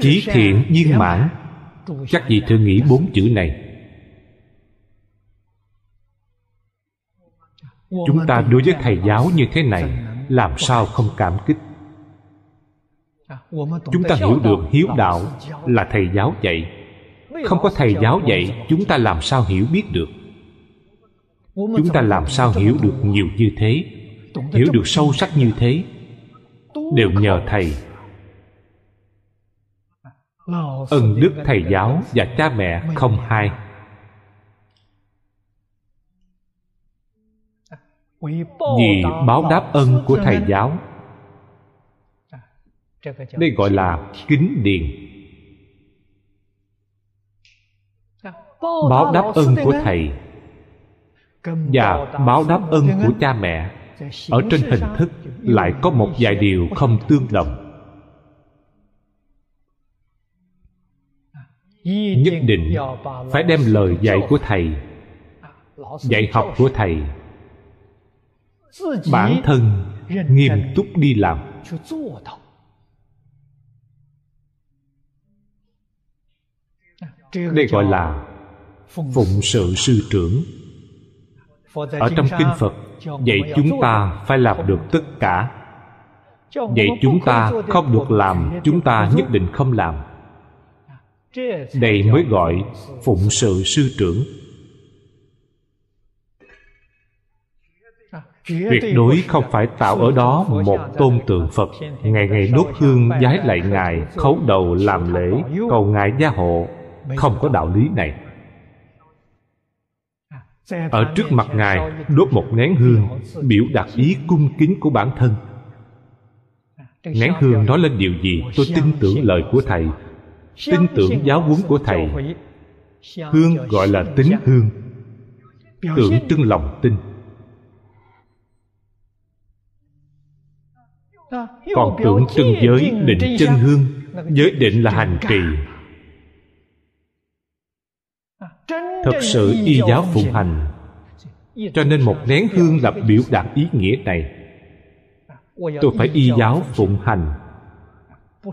Chí thiện viên mãn, các vị thử nghĩ 4 chữ này. Chúng ta đối với thầy giáo như thế này, làm sao không cảm kích? Chúng ta hiểu được hiếu đạo là thầy giáo dạy. Không có thầy giáo dạy, chúng ta làm sao hiểu biết được? Chúng ta làm sao hiểu được nhiều như thế, hiểu được sâu sắc như thế? Đều nhờ thầy. Ân đức thầy giáo và cha mẹ không hai. Vì báo đáp ân của thầy giáo, đây gọi là kính điền. Báo đáp ân của thầy và báo đáp ân của cha mẹ ở trên hình thức lại có một vài điều không tương đồng. Nhất định phải đem lời dạy của thầy, dạy học của thầy, bản thân nghiêm túc đi làm. Đây gọi là phụng sự sư trưởng. Ở trong kinh Phật dạy chúng ta phải làm được tất cả. Dạy chúng ta không được làm, chúng ta nhất định không làm. Đây mới gọi phụng sự sư trưởng. Tuyệt đối không phải tạo ở đó một tôn tượng Phật, ngày ngày đốt hương vái lạy Ngài, khấu đầu làm lễ, cầu Ngài gia hộ. Không có đạo lý này. Ở trước mặt Ngài đốt một nén hương, biểu đạt ý cung kính của bản thân. Nén hương nói lên điều gì? Tôi tin tưởng lời của thầy, tin tưởng giáo huấn của thầy. Hương gọi là tín hương, tượng trưng lòng tin. Còn tượng trưng giới định chân hương, giới định là hành trì. Thật sự y giáo phụng hành. Cho nên một nén hương là biểu đạt ý nghĩa này. Tôi phải y giáo phụng hành,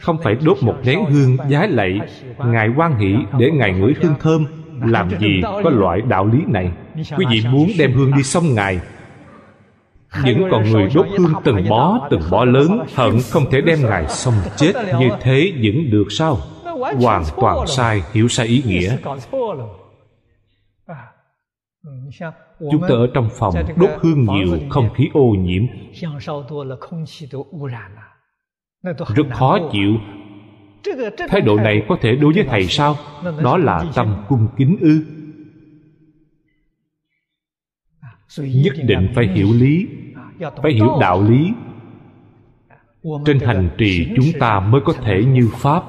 không phải đốt một nén hương giá lạy Ngài hoan hỷ để Ngài ngửi hương thơm. Làm gì có loại đạo lý này? Quý vị muốn đem hương đi xong Ngài. Những con người đốt hương từng bó lớn, hận không thể đem Ngài xong chết. Như thế vẫn được sao? Hoàn toàn sai, hiểu sai ý nghĩa. Chúng ta ở trong phòng đốt hương nhiều, không khí ô nhiễm, rất khó chịu. Thái độ này có thể đối với Thầy sao? Đó là tâm cung kính ư? Nhất định phải hiểu lý, phải hiểu đạo lý. Trên hành trì chúng ta mới có thể như Pháp.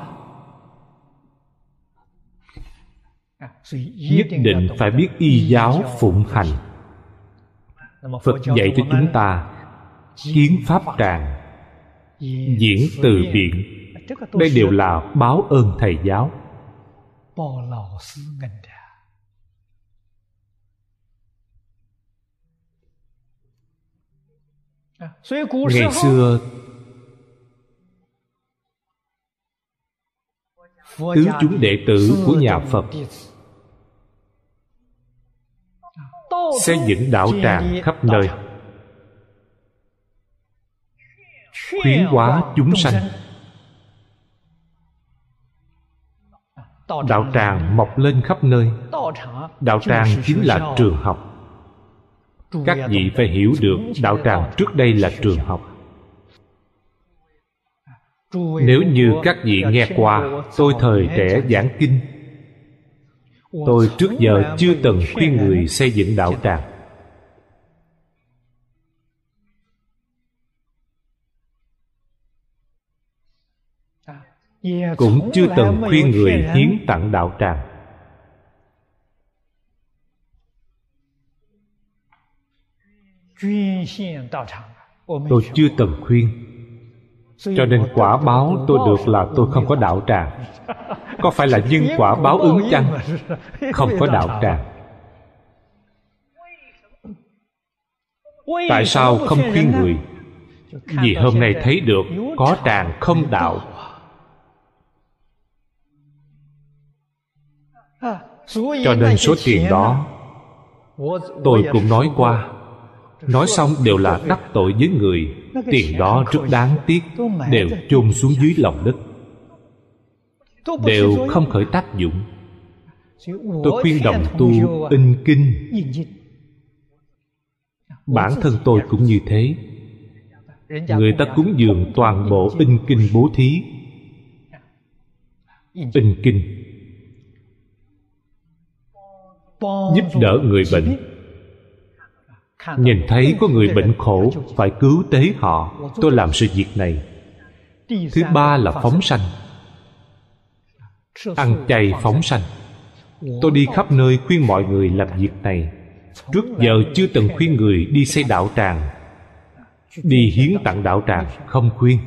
Nhất định phải biết y giáo phụng hành. Phật dạy cho chúng ta kiến pháp tràng, diễn từ biện. Đây đều là báo ơn Thầy giáo. Ngày xưa tứ chúng đệ tử của nhà Phật xây dựng đạo tràng khắp nơi, khuyến hóa chúng sanh. Đạo tràng mọc lên khắp nơi. Đạo tràng chính là trường học. Các vị phải hiểu được đạo tràng trước đây là trường học. Nếu như các vị nghe qua tôi thời trẻ giảng kinh, tôi trước giờ chưa từng khuyên người xây dựng đạo tràng. Cũng chưa từng khuyên người hiến tặng đạo tràng. Tôi chưa từng khuyên. Cho nên quả báo tôi được là tôi không có đạo tràng. Có phải là nhân quả báo ứng chăng? Không có đạo tràng. Tại sao không khuyên người? Vì hôm nay thấy được có tràng không đạo. Cho nên số tiền đó, tôi cũng nói qua, nói xong đều là đắc tội với người. Tiền đó rất đáng tiếc, đều chôn xuống dưới lòng đất, đều không khởi tác dụng. Tôi khuyên đồng tu in kinh. Bản thân tôi cũng như thế. Người ta cúng dường toàn bộ in kinh bố thí. In kinh giúp đỡ người bệnh. Nhìn thấy có người bệnh khổ, phải cứu tế họ. Tôi làm sự việc này. Thứ ba là phóng sanh. Ăn chay phóng sanh. Tôi đi khắp nơi khuyên mọi người làm việc này. Trước giờ chưa từng khuyên người đi xây đạo tràng, đi hiến tặng đạo tràng, không khuyên.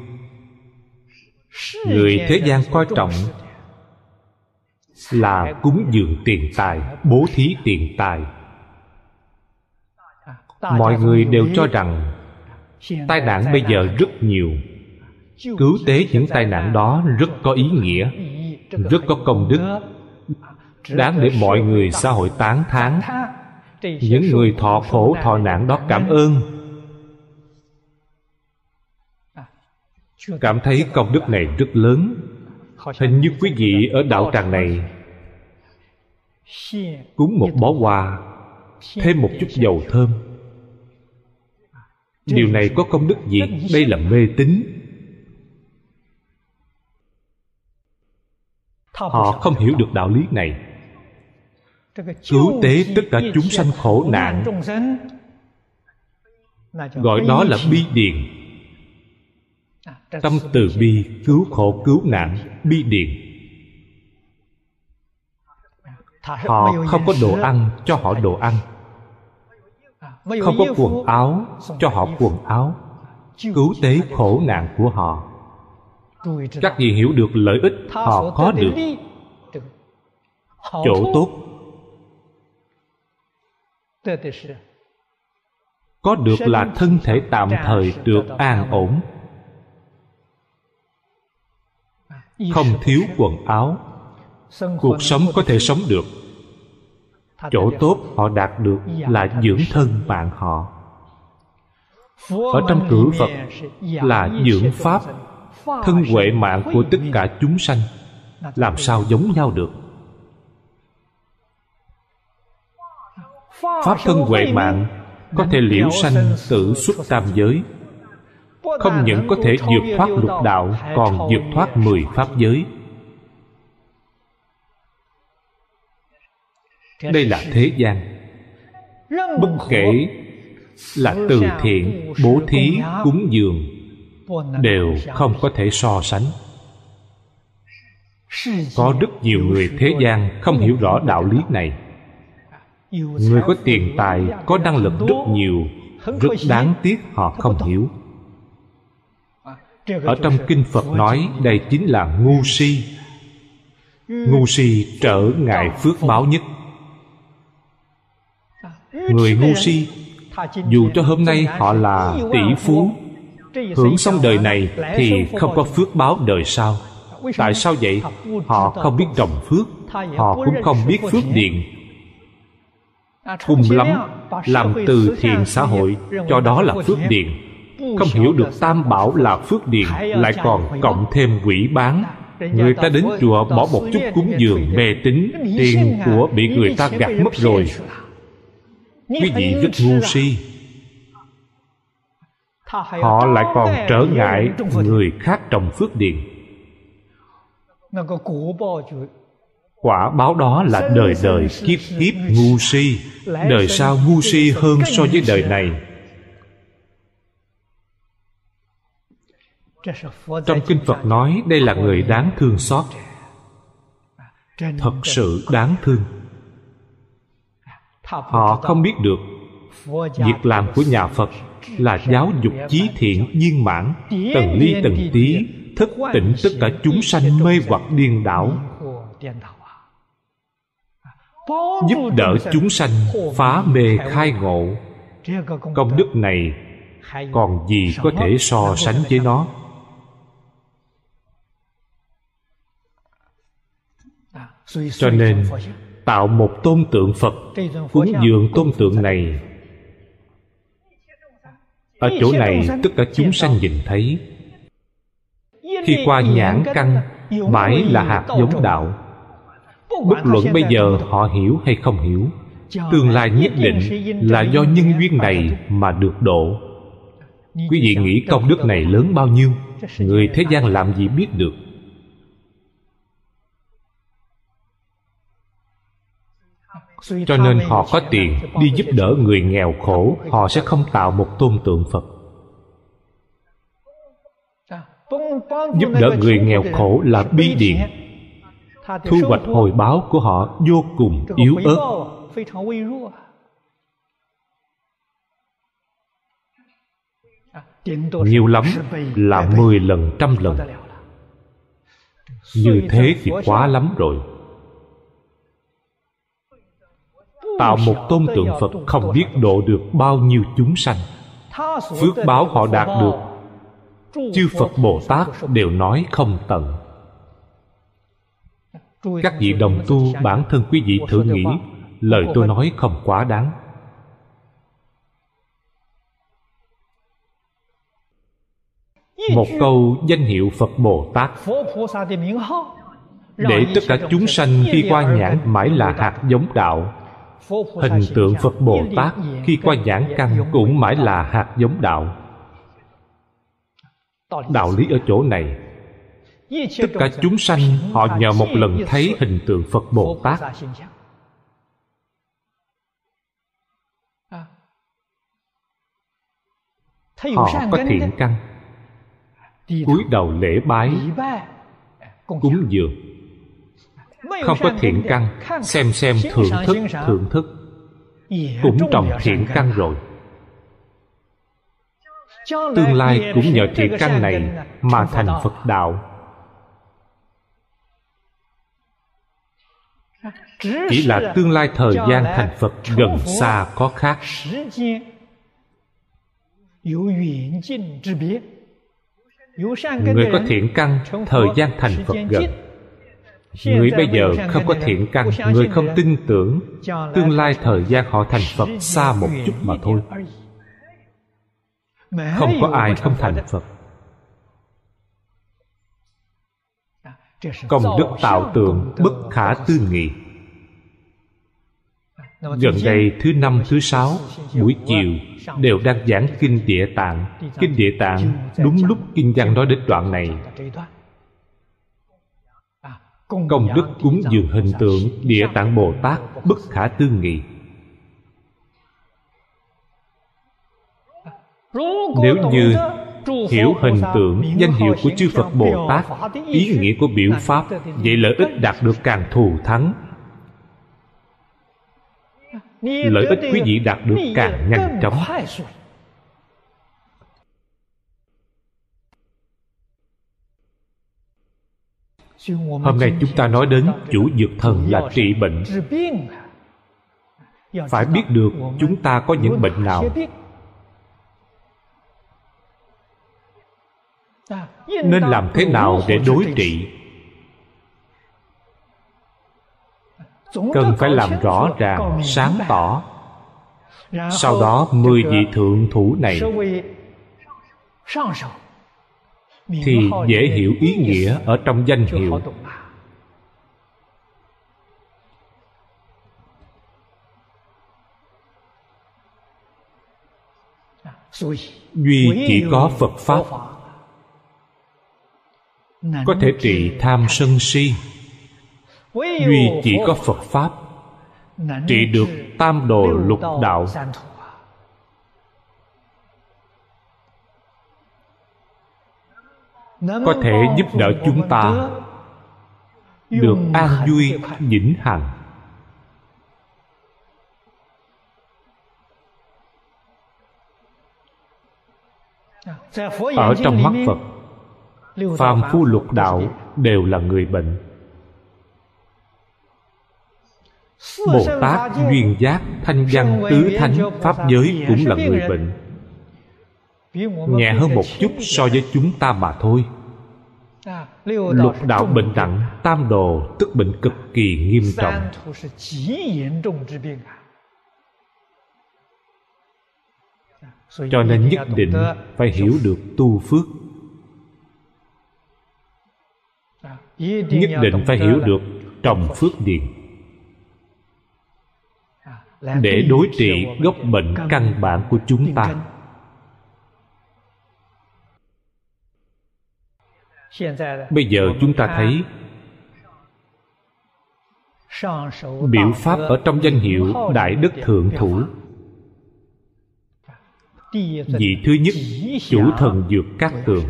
Người thế gian coi trọng là cúng dường tiền tài, bố thí tiền tài. Mọi người đều cho rằng tai nạn bây giờ rất nhiều. Cứu tế những tai nạn đó rất có ý nghĩa, rất có công đức, đáng để mọi người xã hội tán thán. Những người thọ khổ thọ nạn đó cảm ơn, cảm thấy công đức này rất lớn. Hình như quý vị ở đạo tràng này cúng một bó hoa, thêm một chút dầu thơm. Điều này có công đức gì? Đây là mê tín. Họ không hiểu được đạo lý này. Cứu tế tất cả chúng sanh khổ nạn, gọi đó là bi điền. Tâm từ bi, cứu khổ cứu nạn, bi điền. Họ không có đồ ăn, cho họ đồ ăn. Không có quần áo, cho họ quần áo. Cứu tế khổ nạn của họ. Các vị hiểu được lợi ích họ có được, chỗ tốt có được là thân thể tạm thời được an ổn, không thiếu quần áo, cuộc sống có thể sống được. Chỗ tốt họ đạt được là dưỡng thân mạng họ. Ở trong cử Phật là dưỡng pháp, thân huệ mạng của tất cả chúng sanh. Làm sao giống nhau được? Pháp thân huệ mạng có thể liễu sanh tử xuất tam giới, không những có thể vượt thoát lục đạo, còn vượt thoát 10 pháp giới. Đây là thế gian. Bất kể là từ thiện, bố thí, cúng dường, đều không có thể so sánh. Có rất nhiều người thế gian không hiểu rõ đạo lý này. Người có tiền tài, có năng lực rất nhiều, rất đáng tiếc họ không hiểu. Ở trong Kinh Phật nói đây chính là ngu si. Ngu si trở ngại phước báo nhất. Người ngu si, dù cho hôm nay họ là tỷ phú, hưởng xong đời này thì không có phước báo đời sau. Tại sao vậy? Họ không biết trồng phước, họ cũng không biết phước điền. Cùng lắm làm từ thiện xã hội, cho đó là phước điền. Không hiểu được tam bảo là phước điền, lại còn cộng thêm quỷ bán. Người ta đến chùa bỏ một chút cúng dường, mê tín, tiền của bị người ta gạt mất rồi. Quý vị rất ngu si. Họ lại còn trở ngại người khác trồng phước điền. Quả báo đó là đời đời kiếp kiếp ngu si. Đời sau ngu si hơn so với đời này. Trong Kinh Phật nói đây là người đáng thương xót. Thật sự đáng thương. Họ không biết được việc làm của nhà Phật là giáo dục chí thiện viên mãn, từng ly từng tí thức tỉnh tất cả chúng sanh mê hoặc điên đảo, giúp đỡ chúng sanh phá mê khai ngộ. Công đức này còn gì có thể so sánh với nó? Cho nên tạo một tôn tượng Phật, cúng dường tôn tượng này. Ở chỗ này tất cả chúng sanh nhìn thấy. Khi qua nhãn căn, mãi là hạt giống đạo. Bất luận bây giờ họ hiểu hay không hiểu, tương lai nhất định là do nhân duyên này mà được độ. Quý vị nghĩ công đức này lớn bao nhiêu? Người thế gian làm gì biết được. Cho nên họ có tiền đi giúp đỡ người nghèo khổ, họ sẽ không tạo một tôn tượng Phật. Giúp đỡ người nghèo khổ là bi điển. Thu hoạch hồi báo của họ vô cùng yếu ớt. Nhiều lắm là 10 lần, trăm lần. Như thế thì quá lắm rồi. Tạo một tôn tượng Phật không biết độ được bao nhiêu chúng sanh. Phước báo họ đạt được, chư Phật Bồ Tát đều nói không tận. Các vị đồng tu, bản thân quý vị thử nghĩ, lời tôi nói không quá đáng. Một câu danh hiệu Phật Bồ Tát, để tất cả chúng sanh khi qua nhãn mãi là hạt giống đạo. Hình tượng Phật Bồ Tát khi qua nhãn căn cũng mãi là hạt giống đạo. Đạo lý ở chỗ này. Tất cả chúng sanh họ nhờ một lần thấy hình tượng Phật Bồ Tát, họ có thiện căn, cúi đầu lễ bái, cúng dường. Không có thiện căn, xem thưởng thức, cũng trồng thiện căn rồi. Tương lai cũng nhờ thiện căn này mà thành Phật đạo. Chỉ là tương lai thời gian thành Phật gần xa có khác. Người có thiện căn, thời gian thành Phật gần. Người bây giờ không có thiện căn, người không tin tưởng, tương lai thời gian họ thành Phật xa một chút mà thôi. Không có ai không thành Phật. Công đức tạo tượng bất khả tư nghị. Gần đây thứ năm, thứ sáu buổi chiều đều đang giảng Kinh Địa Tạng. Kinh Địa Tạng đúng lúc Kinh Văn nói đến đoạn này. Công đức cúng dường hình tượng Địa Tạng Bồ Tát bất khả tư nghị. Nếu như hiểu hình tượng, danh hiệu của chư Phật Bồ Tát, ý nghĩa của biểu pháp, vậy lợi ích đạt được càng thù thắng. Lợi ích quý vị đạt được càng nhanh chóng. Hôm nay chúng ta nói đến chủ dược thần là trị bệnh. Phải biết được chúng ta có những bệnh nào. Nên làm thế nào để đối trị? Cần phải làm rõ ràng, sáng tỏ. Sau đó 10 vị thượng thủ này thì dễ hiểu ý nghĩa ở trong danh hiệu. Duy chỉ có Phật Pháp có thể trị tham sân si. Duy chỉ có Phật Pháp trị được tam đồ lục đạo. Có thể giúp đỡ chúng ta được an vui vĩnh hằng. Ở trong mắt Phật, phàm phu lục đạo đều là người bệnh. Bồ Tát, Duyên Giác, Thanh Văn, Tứ Thánh, Pháp Giới cũng là người bệnh. Nhẹ hơn một chút so với chúng ta mà thôi. Lục đạo bệnh nặng, tam đồ tức bệnh cực kỳ nghiêm trọng. Cho nên nhất định phải hiểu được tu phước. Nhất định phải hiểu được trồng phước điền để đối trị gốc bệnh căn bản của chúng ta. Bây giờ chúng ta thấy biểu pháp ở trong danh hiệu Đại Đức Thượng Thủ. Vị thứ nhất, chủ thần dược Cát Tường.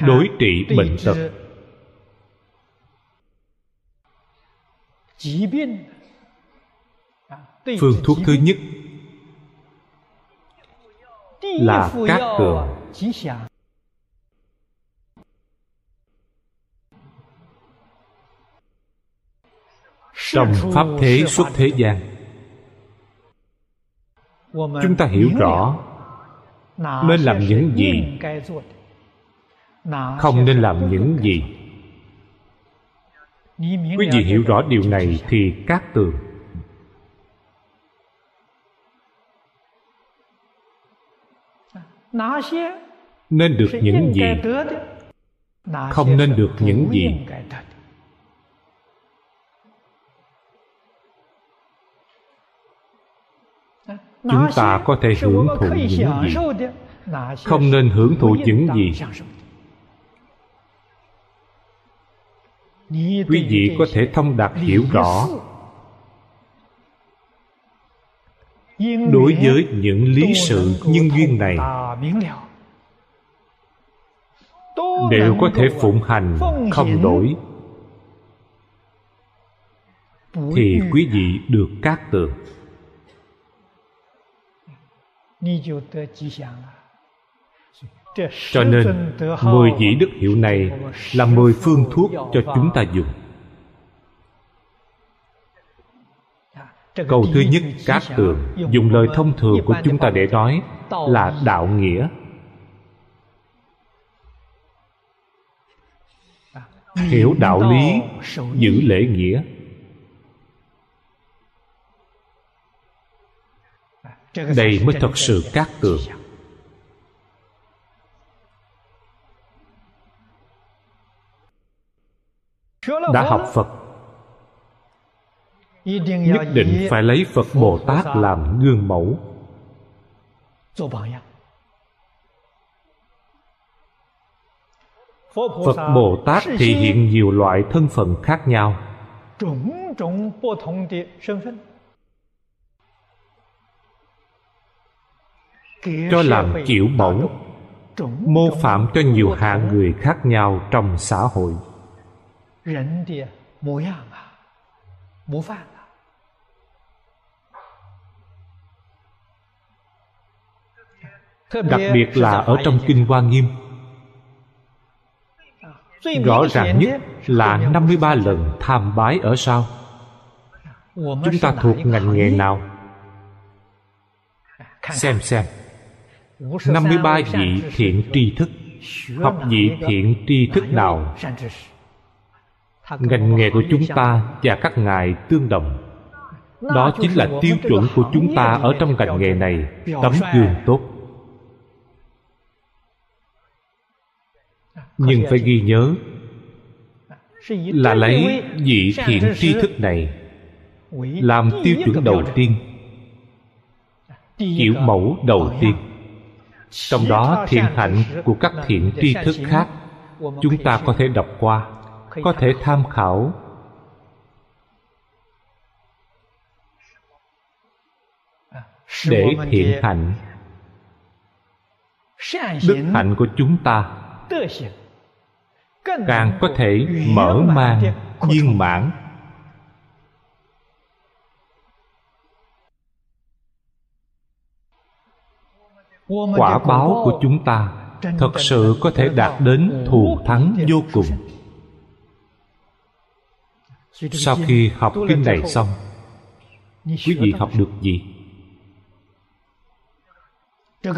Đối trị bệnh tật. Phương thuốc thứ nhất là Cát Tường. Trong pháp thế xuất thế gian, chúng ta hiểu rõ nên làm những gì, không nên làm những gì. Quý vị hiểu rõ điều này thì Cát Tường nên được những gì, không nên được những gì. Chúng ta có thể hưởng thụ những gì, không nên hưởng thụ những gì. Quý vị có thể thông đạt hiểu rõ đối với những lý sự nhân duyên này, đều có thể phụng hành không đổi, thì quý vị được Cát Tường. Cho nên 10 vị đức hiệu này là 10 phương thuốc cho chúng ta dùng. Câu thứ nhất cát tường, dùng lời thông thường của chúng ta để nói là đạo nghĩa. Hiểu đạo lý, giữ lễ nghĩa. Đây mới thật sự cát tường. Đã học Phật, nhất định phải lấy Phật Bồ Tát làm gương mẫu. Phật Bồ Tát thể hiện nhiều loại thân phận khác nhau. Cho làm kiểu mẫu, mô phạm cho nhiều hạng người khác nhau trong xã hội. Đặc biệt là ở trong Kinh Hoa Nghiêm, rõ ràng nhất là 53 lần tham bái ở sau. Chúng ta thuộc ngành nghề nào? Xem 53 vị thiện tri thức. Học vị thiện tri thức nào, ngành nghề của chúng ta và các ngài tương đồng. Đó chính là tiêu chuẩn của chúng ta ở trong ngành nghề này, tấm gương tốt. Nhưng phải ghi nhớ là lấy vị thiện tri thức này làm tiêu chuẩn đầu tiên, kiểu mẫu đầu tiên. Trong đó thiện hạnh của các thiện tri thức khác chúng ta có thể đọc qua, có thể tham khảo. Để thiện hạnh, đức hạnh của chúng ta càng có thể mở mang, viên mãn. Quả báo của chúng ta thật sự có thể đạt đến thù thắng vô cùng. Sau khi học kinh này xong, quý vị học được gì?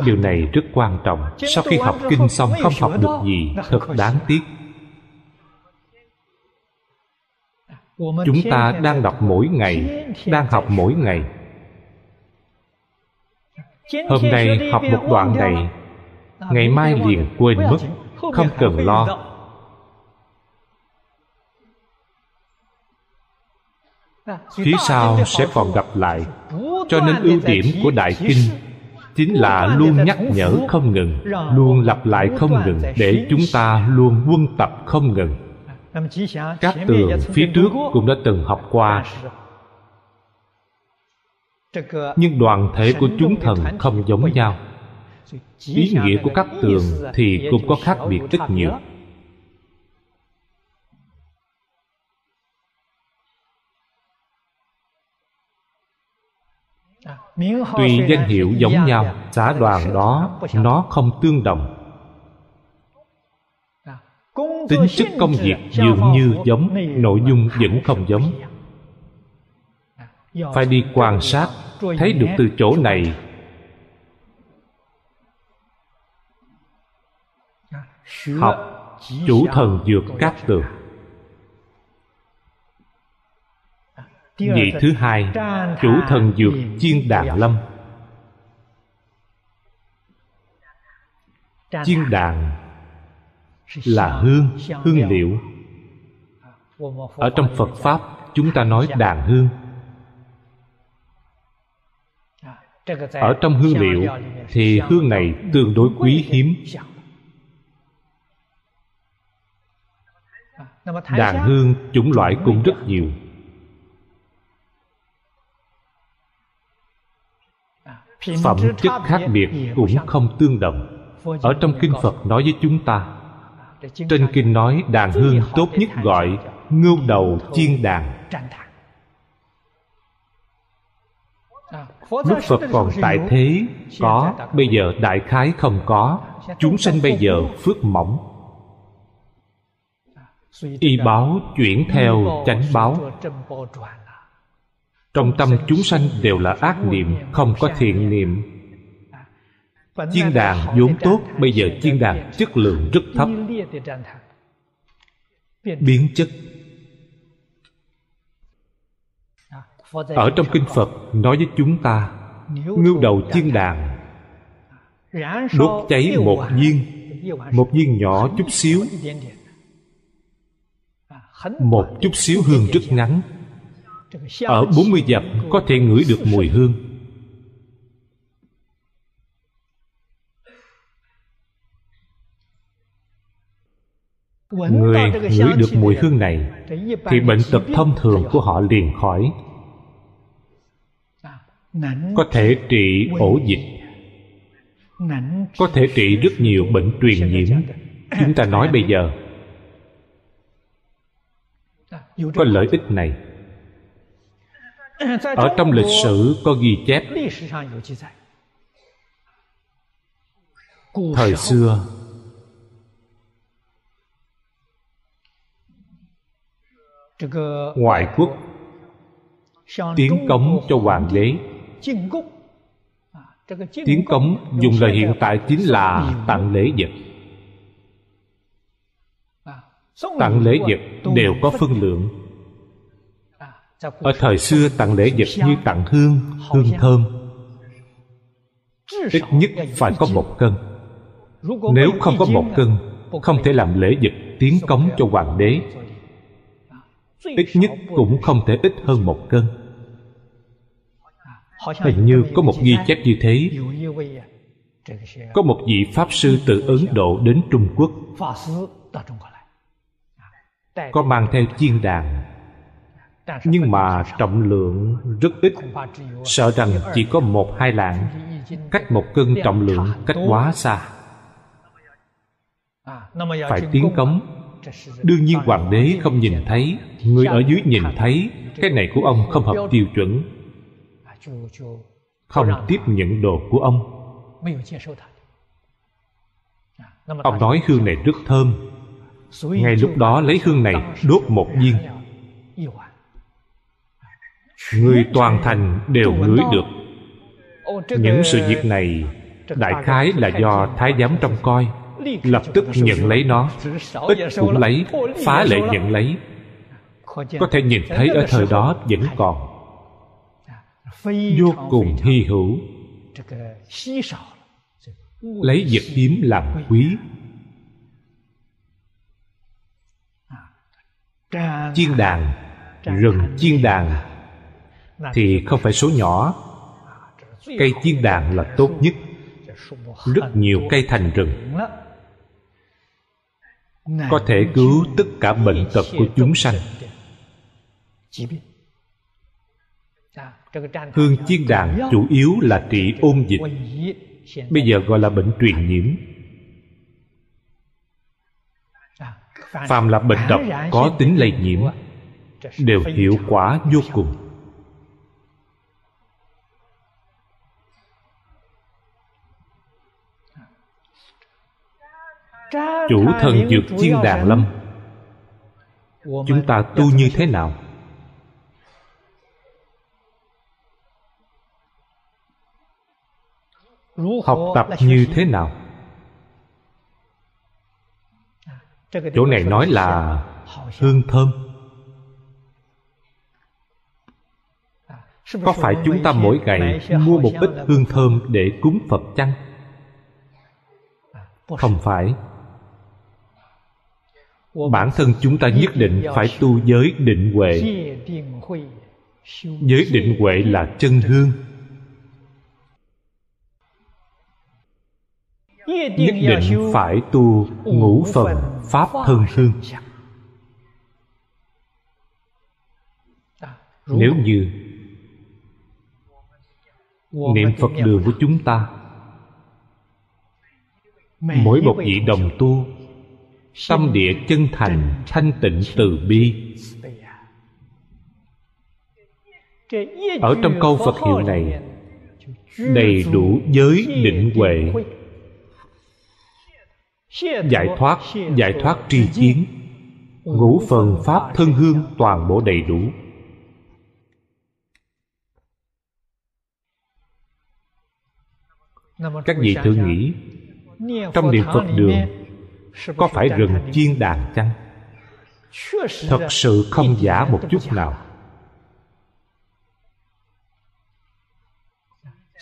Điều này rất quan trọng. Sau khi học kinh xong không học được gì, thật đáng tiếc. Chúng ta đang đọc mỗi ngày, đang học mỗi ngày. Hôm nay học một đoạn này, ngày mai liền quên mất, không cần lo. Phía sau sẽ còn gặp lại. Cho nên ưu điểm của Đại Kinh chính là luôn nhắc nhở không ngừng, luôn lặp lại không ngừng, để chúng ta luôn huân tập không ngừng. Các tường phía trước cũng đã từng học qua, nhưng đoàn thể của chúng thần không giống nhau, ý nghĩa của các tường thì cũng có khác biệt rất nhiều. Tuy danh hiệu giống nhau, xã đoàn đó nó không tương đồng. Tính chất công việc dường như giống, nội dung vẫn không giống. Phải đi quan sát, thấy được từ chỗ này học chủ thần dược các tường. Vị thứ hai, chủ thần dược Chiên Đàn Lâm. Chiên đàn là hương, hương liệu. Ở trong Phật Pháp chúng ta nói đàn hương. Ở trong hương liệu thì hương này tương đối quý hiếm. Đàn hương chủng loại cũng rất nhiều. Phẩm chất khác biệt cũng không tương đồng. Ở trong Kinh Phật nói với chúng ta, trên Kinh nói đàn hương tốt nhất gọi ngưu đầu chiên đàn. Lúc Phật còn tại thế có, bây giờ đại khái không có. Chúng sanh bây giờ phước mỏng, y báo chuyển theo chánh báo. Trong tâm chúng sanh đều là ác niệm, không có thiện niệm. Chiên đàn vốn tốt, bây giờ chiên đàn chất lượng rất thấp, biến chất. Ở trong kinh Phật nói với chúng ta, ngưu đầu chiên đàn đốt cháy một viên, một viên nhỏ chút xíu, một chút xíu hương rất ngắn, ở 40 dặm có thể ngửi được mùi hương. Người ngửi được mùi hương này thì bệnh tật thông thường của họ liền khỏi, có thể trị ổ dịch, có thể trị rất nhiều bệnh truyền nhiễm. Chúng ta nói bây giờ có lợi ích này. Ở trong lịch sử có ghi chép, thời xưa ngoại quốc tiến cống cho hoàng đế, tiến cống dùng lời hiện tại chính là tặng lễ vật. Tặng lễ vật đều có phân lượng. Ở thời xưa tặng lễ vật như tặng hương, hương thơm, ít nhất phải có 1 cân. Nếu không có 1 cân, không thể làm lễ vật tiến cống cho hoàng đế. Ít nhất cũng không thể ít hơn 1 cân. Hình như có một ghi chép như thế. Có một vị Pháp sư từ Ấn Độ đến Trung Quốc, có mang theo chiên đàn, nhưng mà trọng lượng rất ít, sợ rằng chỉ có 1-2 lạng. Cách 1 cân trọng lượng cách quá xa. Phải tiến cống. Đương nhiên hoàng đế không nhìn thấy, người ở dưới nhìn thấy, cái này của ông không hợp tiêu chuẩn, không tiếp nhận đồ của ông. Ông nói hương này rất thơm, ngay lúc đó lấy hương này đốt 1 viên. Người toàn thành đều ngửi được. Những sự việc này đại khái là do thái giám trông coi, lập tức nhận lấy nó, ít cũng lấy, phá lệ nhận lấy. Có thể nhìn thấy ở thời đó vẫn còn, vô cùng hy hữu. Lấy vật hiếm làm quý. Chiên đàn, rừng chiên đàn thì không phải số nhỏ. Cây chiên đàn là tốt nhất. Rất nhiều cây thành rừng, có thể cứu tất cả bệnh tật của chúng sanh. Hương chiên đàn chủ yếu là trị ôn dịch, bây giờ gọi là bệnh truyền nhiễm. Phàm là bệnh độc có tính lây nhiễm đều hiệu quả vô cùng. Chủ thần dược chiên đàn lâm, chúng ta tu như thế nào? Học tập như thế nào? Chỗ này nói là hương thơm. Có phải chúng ta mỗi ngày mua một ít hương thơm để cúng Phật chăng? Không phải. Bản thân chúng ta nhất định phải tu giới định huệ. Giới định huệ là chân hương. Nhất định phải tu ngũ phần pháp thân hương. Nếu như niệm Phật đường của chúng ta, mỗi một vị đồng tu tâm địa chân thành, thanh tịnh từ bi, ở trong câu Phật hiệu này đầy đủ giới định huệ, giải thoát tri kiến, ngũ phần pháp thân hương toàn bộ đầy đủ. Các vị thử nghĩ, trong niệm Phật đường có phải rừng chiên đàn chăng? Thật sự không giả một chút nào.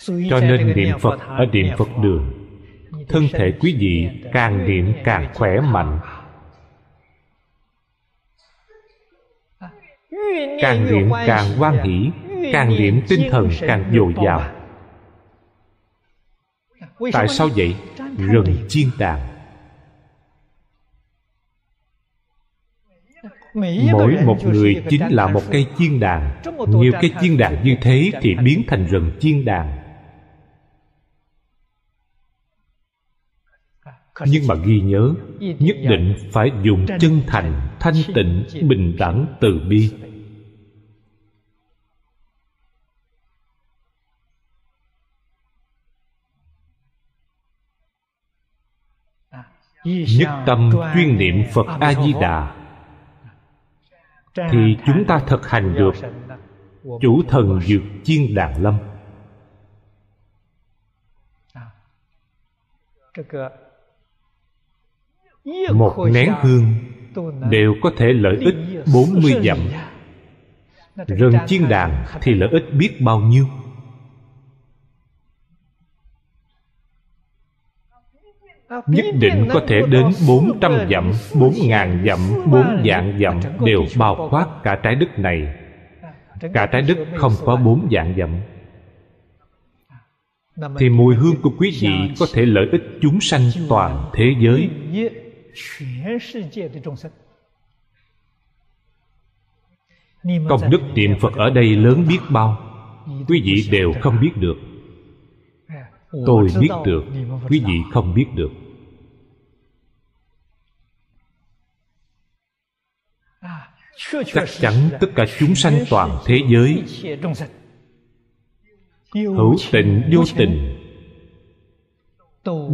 Cho nên niệm Phật ở niệm Phật đường, thân thể quý vị càng niệm càng khỏe mạnh. Càng niệm càng hoan hỷ, càng niệm tinh thần càng dồi dào. Tại sao vậy? Rừng chiên đàn. Mỗi một người chính là một cây chiên đàn. Nhiều cây chiên đàn như thế thì biến thành rừng chiên đàn. Nhưng mà ghi nhớ, nhất định phải dùng chân thành, thanh tịnh, bình đẳng, từ bi. Nhất tâm chuyên niệm Phật A-di-đà thì chúng ta thực hành được chủ thần dược chiên đàn lâm. Một nén hương đều có thể lợi ích 40 dặm. Rừng chiên đàn thì lợi ích biết bao nhiêu. Nhất định có thể đến 400 dặm, 4000 dặm, 4 vạn dặm, đều bao quát cả trái đất này. Cả trái đất không có 4 vạn dặm. Thì mùi hương của quý vị có thể lợi ích chúng sanh toàn thế giới. Công đức niệm Phật ở đây lớn biết bao, quý vị đều không biết được. Tôi biết được, quý vị không biết được. Chắc chắn tất cả chúng sanh toàn thế giới, hữu tình vô tình,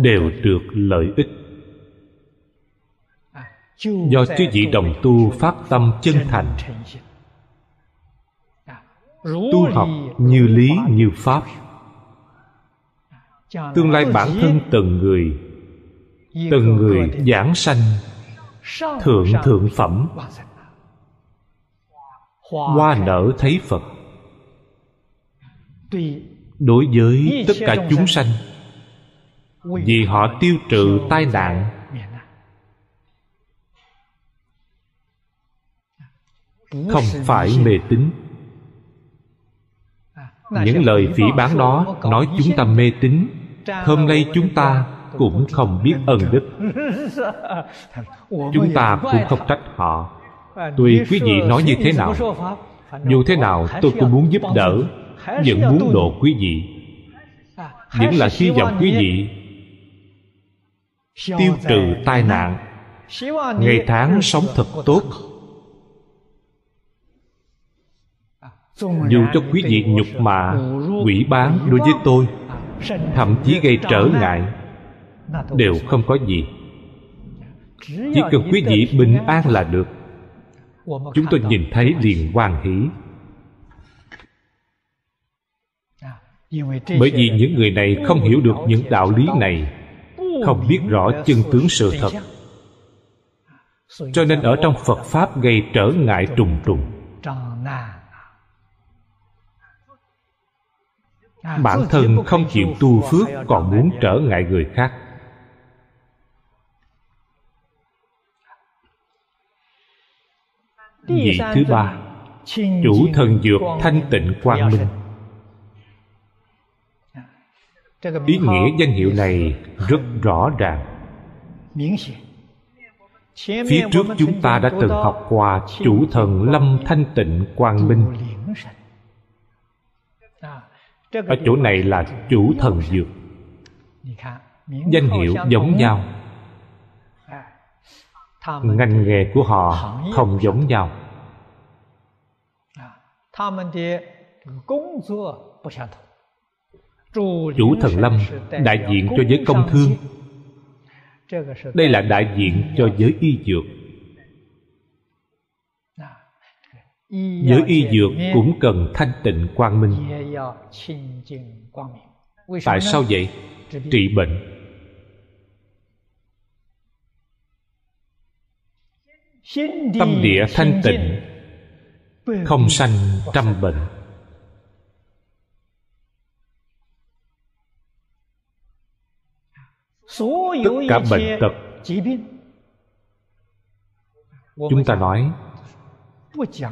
đều được lợi ích. Do chư vị đồng tu phát tâm chân thành, tu học như lý như pháp, tương lai bản thân từng người giảng sanh thượng thượng phẩm, hoa nở thấy Phật. Đối với tất cả chúng sanh, vì họ tiêu trừ tai nạn, không phải mê tín. Những lời phỉ báng đó nói chúng ta mê tín, hôm nay chúng ta cũng không biết ân đức. Chúng ta cũng không trách họ. Tuy quý vị nói như thế nào, dù thế nào tôi cũng muốn giúp đỡ, vẫn muốn độ quý vị. Vẫn là hy vọng quý vị tiêu trừ tai nạn, ngày tháng sống thật tốt. Dù cho quý vị nhục mạ, quỷ báng đối với tôi, thậm chí gây trở ngại, đều không có gì. Chỉ cần quý vị bình an là được. Chúng tôi nhìn thấy liền hoan hỷ. Bởi vì những người này không hiểu được những đạo lý này, không biết rõ chân tướng sự thật, cho nên ở trong Phật Pháp gây trở ngại trùng trùng. Bản thân không chịu tu phước, còn muốn trở ngại người khác. Vị thứ ba, chủ thần dược thanh tịnh quang minh. Ý nghĩa danh hiệu này rất rõ ràng. Phía trước chúng ta đã từng học qua chủ thần lâm thanh tịnh quang minh. Ở chỗ này là chủ thần dược. Danh hiệu giống nhau, ngành nghề của họ không giống nhau. Chủ thần lâm đại diện cho giới công thương, đây là đại diện cho giới y dược. Giới y dược cũng cần thanh tịnh quang minh. Tại sao vậy? trị bệnh. Tâm địa thanh tịnh, không sanh trăm bệnh. Tất cả bệnh tật, chúng ta nói,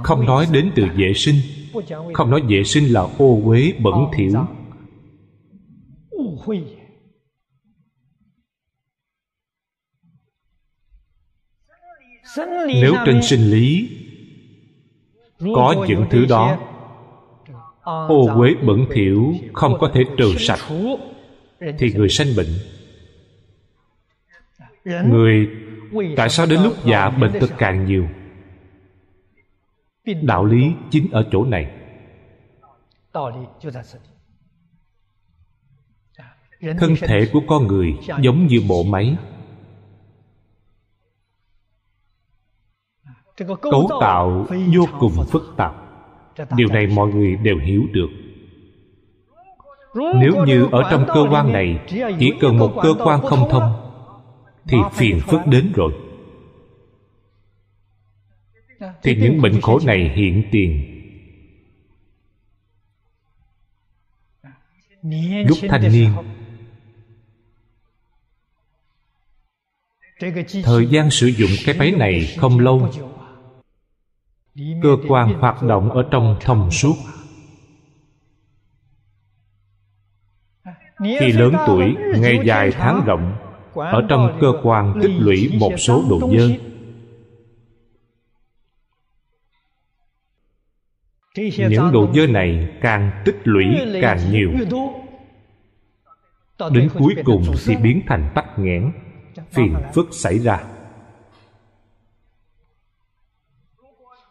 không nói đến từ vệ sinh, không nói vệ sinh là ô uế bẩn thỉu, nếu trên sinh lý có những thứ đó, ô uế bẩn thỉu không có thể trừ sạch, thì người sanh bệnh. Người tại sao đến lúc già bệnh tật càng nhiều? Đạo lý chính ở chỗ này. Thân thể của con người giống như bộ máy, cấu tạo vô cùng phức tạp. Điều này mọi người đều hiểu được. Nếu như ở trong cơ quan này chỉ cần một cơ quan không thông thì phiền phức đến rồi, thì những bệnh khổ này hiện tiền. Lúc thanh niên, thời gian sử dụng cái máy này không lâu, cơ quan hoạt động ở trong thông suốt. Khi lớn tuổi, ngày dài tháng rộng, ở trong cơ quan tích lũy một số đồ dơ. Những đồ dơ này càng tích lũy càng nhiều, đến cuối cùng thì biến thành tắc nghẽn, phiền phức xảy ra.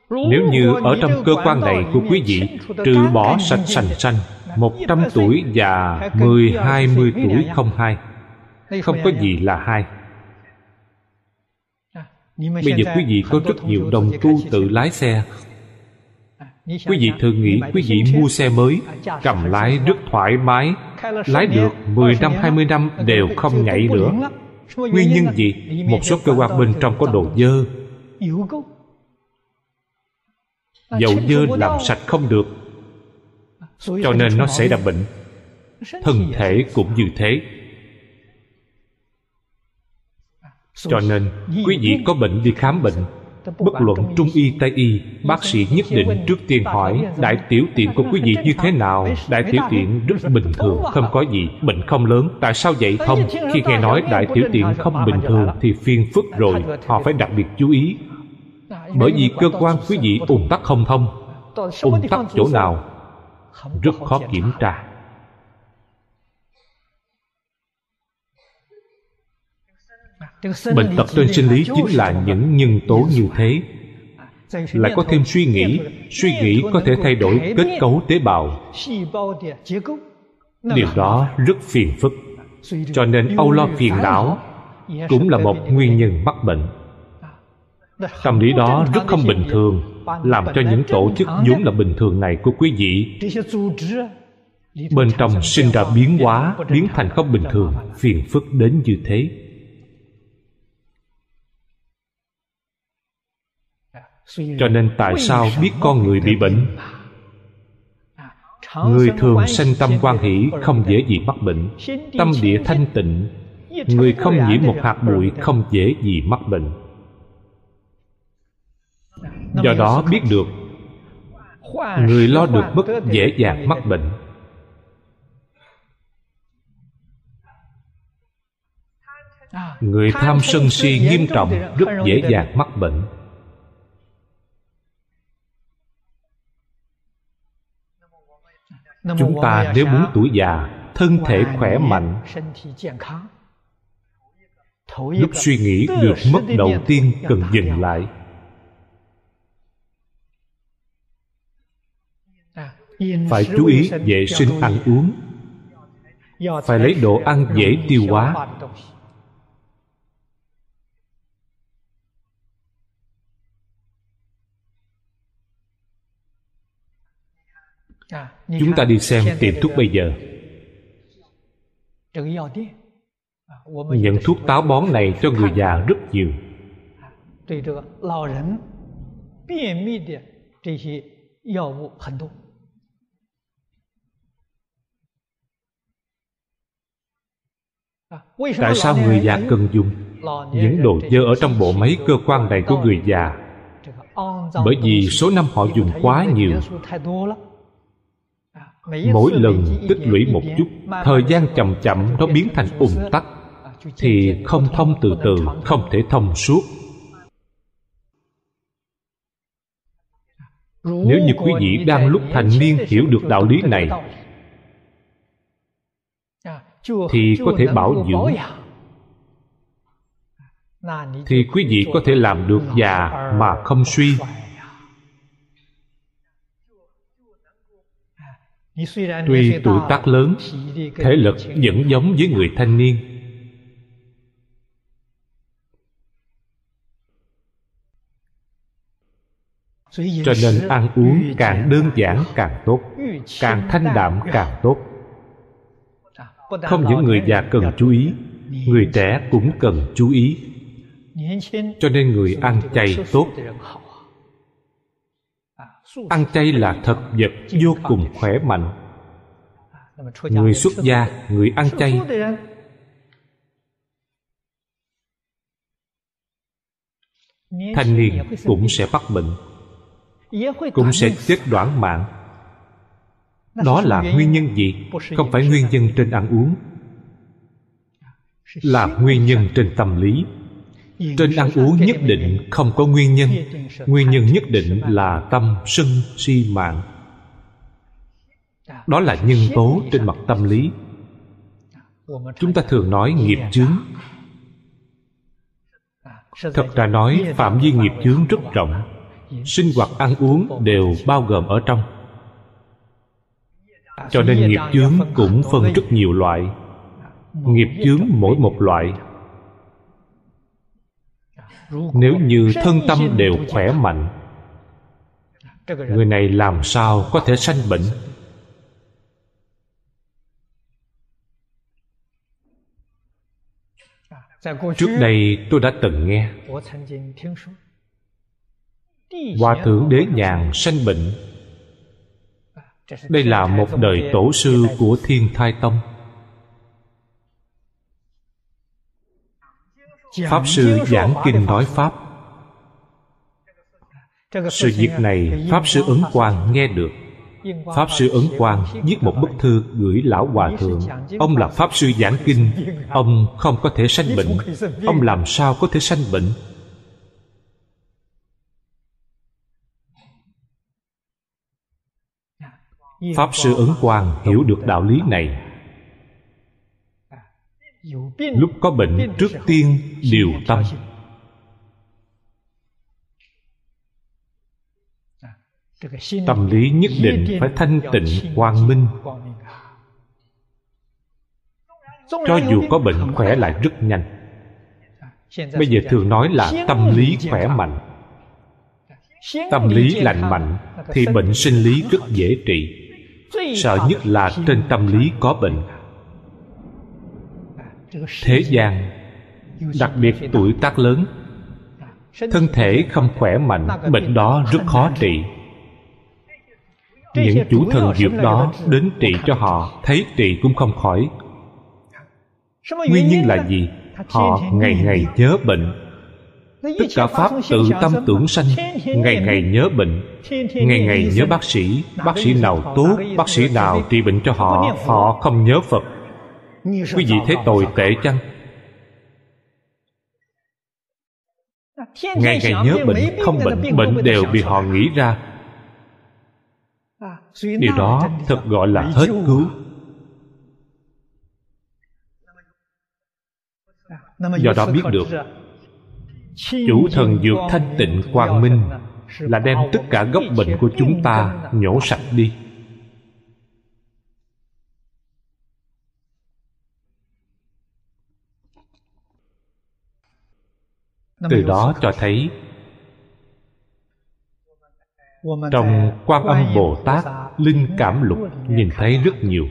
Nếu như ở trong cơ quan này của quý vị trừ bỏ sạch sành xanh, 100 tuổi và 10-20 tuổi không hai, không có gì là hai. Bây giờ quý vị có rất nhiều đồng tu tự lái xe. Quý vị thường nghĩ quý vị mua xe mới, cầm lái rất thoải mái, lái được 10 năm 20 năm đều không nhảy nữa. Nguyên nhân gì? Một số cơ quan bên trong có đồ dơ, dầu dơ làm sạch không được, cho nên nó xảy ra bệnh. Thân thể cũng như thế. Cho nên quý vị có bệnh đi khám bệnh, bất luận trung y tây y, bác sĩ nhất định trước tiên hỏi đại tiểu tiện của quý vị như thế nào. Đại tiểu tiện rất bình thường, không có gì, bệnh không lớn. Tại sao vậy? Không, khi nghe nói đại tiểu tiện không bình thường thì phiền phức rồi, họ phải đặc biệt chú ý. Bởi vì cơ quan quý vị ùn tắc không thông. Ùn tắc chỗ nào? Rất khó kiểm tra. Bệnh tật trên sinh lý chính là những nhân tố như thế. Lại có thêm suy nghĩ. Suy nghĩ có thể thay đổi kết cấu tế bào. Điều đó rất phiền phức. Cho nên âu lo phiền não cũng là một nguyên nhân mắc bệnh. Tâm lý đó rất không bình thường, làm cho những tổ chức vốn là bình thường này của quý vị bên trong sinh ra biến hóa, biến thành không bình thường, phiền phức đến như thế. Cho nên tại sao biết con người bị bệnh? Người thường sanh tâm hoan hỷ không dễ gì mắc bệnh. Tâm địa thanh tịnh, người không nhiễm một hạt bụi không dễ gì mắc bệnh. Do đó biết được, người lo được bất dễ dàng mắc bệnh. Người tham sân si nghiêm trọng rất dễ dàng mắc bệnh. Chúng ta nếu muốn tuổi già, thân thể khỏe mạnh, lúc suy nghĩ được mất đầu tiên cần dừng lại. Phải chú ý vệ sinh ăn uống, phải lấy đồ ăn dễ tiêu hóa. Chúng ta đi xem tiệm thuốc bây giờ, Những thuốc táo bón này cho người già rất nhiều. Tại sao người già cần dùng những đồ dơ ở trong bộ máy cơ quan này của người già? Bởi vì số năm họ dùng quá nhiều. Mỗi lần tích lũy một chút, thời gian chậm chậm nó biến thành ùn tắc, thì không thông từ từ, không thể thông suốt. Nếu như quý vị đang lúc thành niên hiểu được đạo lý này, thì có thể bảo dưỡng, thì quý vị có thể làm được già mà không suy. Tuy tuổi tác lớn, thể lực vẫn giống với người thanh niên. Cho nên ăn uống càng đơn giản càng tốt, càng thanh đạm càng tốt. Không những người già cần chú ý, người trẻ cũng cần chú ý. Cho nên người ăn chay tốt. Ăn chay là thực vật vô cùng khỏe mạnh. Người xuất gia, người ăn chay, thanh niên cũng sẽ mắc bệnh, cũng sẽ chết đoản mạng. Đó là nguyên nhân gì? Không phải nguyên nhân trên ăn uống, là nguyên nhân trên tâm lý. Trên ăn uống nhất định không có nguyên nhân. Nguyên nhân nhất định là tâm sân si mạng. Đó là nhân tố trên mặt tâm lý. Chúng ta thường nói nghiệp chướng. Thật ra nói phạm vi nghiệp chướng rất rộng. Sinh hoạt ăn uống đều bao gồm ở trong. Cho nên nghiệp chướng cũng phân rất nhiều loại. Nghiệp chướng mỗi một loại, nếu như thân tâm đều khỏe mạnh, người này làm sao có thể sanh bệnh? Trước đây tôi đã từng nghe Hòa Thượng Đế Nhàn sanh bệnh. Đây là một đời tổ sư của Thiên Thai Tông. Pháp sư Giảng Kinh nói Pháp. Sự việc này Pháp sư Ứng Quang nghe được. Pháp sư Ứng Quang viết một bức thư gửi Lão Hòa Thượng. Ông là Pháp sư Giảng Kinh, ông không có thể sanh bệnh. Ông làm sao có thể sanh bệnh? Pháp sư Ứng Quang hiểu được đạo lý này. Lúc có bệnh, trước tiên điều tâm. Tâm lý nhất định phải thanh tịnh quang minh. Cho dù có bệnh, khỏe lại rất nhanh. Bây giờ thường nói là tâm lý khỏe mạnh. Tâm lý lành mạnh thì bệnh sinh lý rất dễ trị. Sợ nhất là trên tâm lý có bệnh. Thế gian, đặc biệt tuổi tác lớn, thân thể không khỏe mạnh, bệnh đó rất khó trị. Những chủ thần dược đó đến trị cho họ, thấy trị cũng không khỏi. Nguyên nhân là gì? Họ ngày ngày nhớ bệnh. Tất cả pháp tự tâm tưởng sanh, ngày ngày nhớ bệnh, ngày ngày nhớ bác sĩ. Bác sĩ nào tốt, bác sĩ nào trị bệnh cho họ, họ không nhớ Phật. Quý vị thấy tồi tệ chăng? Ngày ngày nhớ bệnh, không bệnh, bệnh đều bị họ nghĩ ra. Điều đó thật gọi là hết cứu. Do đó biết được chủ thần dược thanh tịnh quang minh là đem tất cả gốc bệnh của chúng ta nhổ sạch đi. Từ đó cho thấy trong Quan Âm Bồ-Tát Linh Cảm Lục nhìn thấy rất nhiều.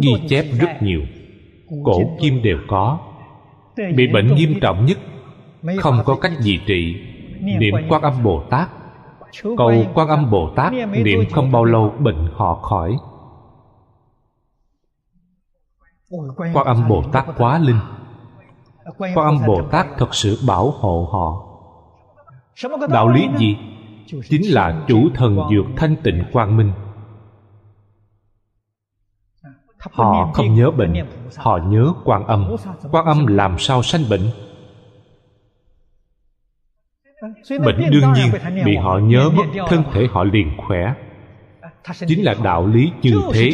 ghi chép rất nhiều, cổ kim đều có. Bị bệnh nghiêm trọng nhất không có cách gì trị, niệm Quan Âm Bồ-Tát, cầu Quan Âm Bồ-Tát, niệm không bao lâu bệnh họ khỏi. Quan Âm Bồ-Tát quá linh, Quan Âm Bồ-Tát thật sự bảo hộ họ. Đạo lý gì? Chính là chủ thần dược thanh tịnh quang minh. Họ không nhớ bệnh, họ nhớ Quan Âm. Quan Âm làm sao sanh bệnh? Bệnh đương nhiên bị họ nhớ mất, thân thể họ liền khỏe. Chính là đạo lý như thế.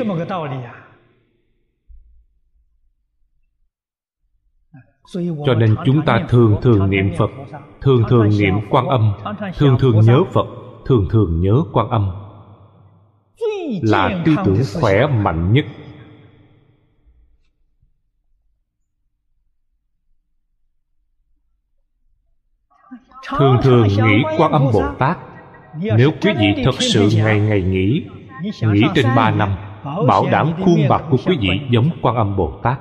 Cho nên chúng ta thường thường niệm Phật, thường thường niệm Quan Âm, thường thường nhớ Phật, thường thường nhớ Quan Âm, là tư tưởng khỏe mạnh nhất. Thường thường nghĩ Quan Âm Bồ Tát. Nếu quý vị thật sự ngày ngày nghĩ, nghĩ trên 3 năm, bảo đảm khuôn mặt của quý vị giống Quan Âm Bồ Tát.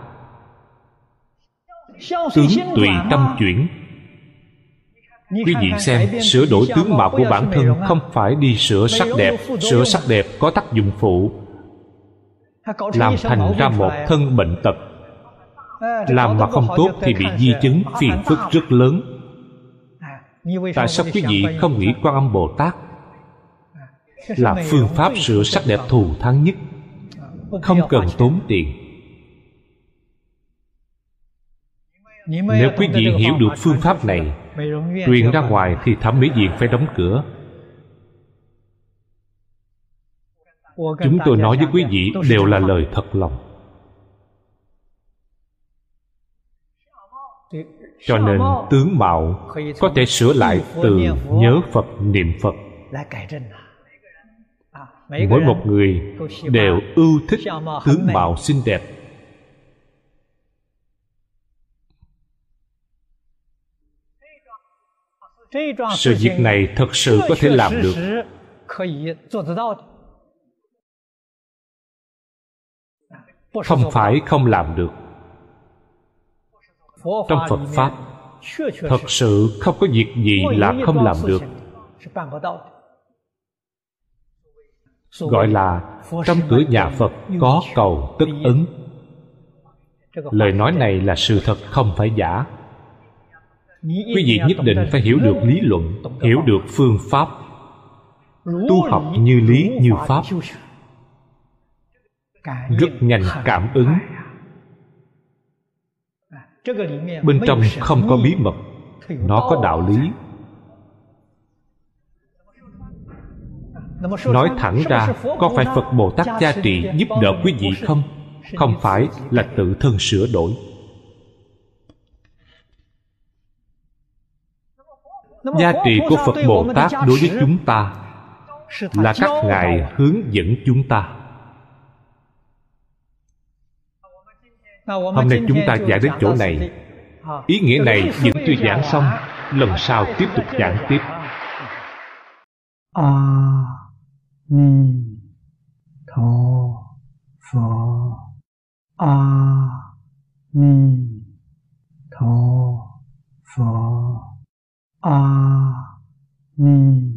Tướng tùy tâm chuyển. Quý vị xem, sửa đổi tướng mạo của bản thân không phải đi sửa sắc đẹp. Sửa sắc đẹp có tác dụng phụ, làm thành ra một thân bệnh tật. Làm mà không tốt thì bị di chứng phiền phức rất lớn. Tại sao quý vị không nghĩ Quan Âm Bồ Tát là phương pháp sửa sắc đẹp thù thắng nhất, không cần tốn tiền? Nếu quý vị hiểu được phương pháp này, truyền ra ngoài thì thẩm mỹ viện phải đóng cửa. Chúng tôi nói với quý vị đều là lời thật lòng. Cho nên tướng mạo có thể sửa lại từ nhớ Phật, niệm Phật. Mỗi một người đều ưa thích tướng mạo xinh đẹp. Sự việc này thật sự có thể làm được. Không phải không làm được. Trong Phật Pháp, thật sự không có việc gì là không làm được. Gọi là trong cửa nhà Phật có cầu tất ứng. Lời nói này là sự thật, không phải giả. Quý vị nhất định phải hiểu được lý luận, hiểu được phương pháp. Tu học như lý như pháp, rất nhanh cảm ứng. Bên trong không có bí mật, nó có đạo lý. Nói thẳng ra, có phải Phật Bồ Tát gia trì giúp đỡ quý vị không? Không phải, là tự thân sửa đổi. Giá trị của Phật Bồ Tát đối với chúng ta là các Ngài hướng dẫn chúng ta. Hôm nay chúng ta giảng đến chỗ này. Ý nghĩa này những tôi giảng xong, lần sau tiếp tục giảng tiếp. A Di Đà Phật. A Di Đà Phật. A Di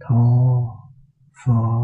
Đà Phật.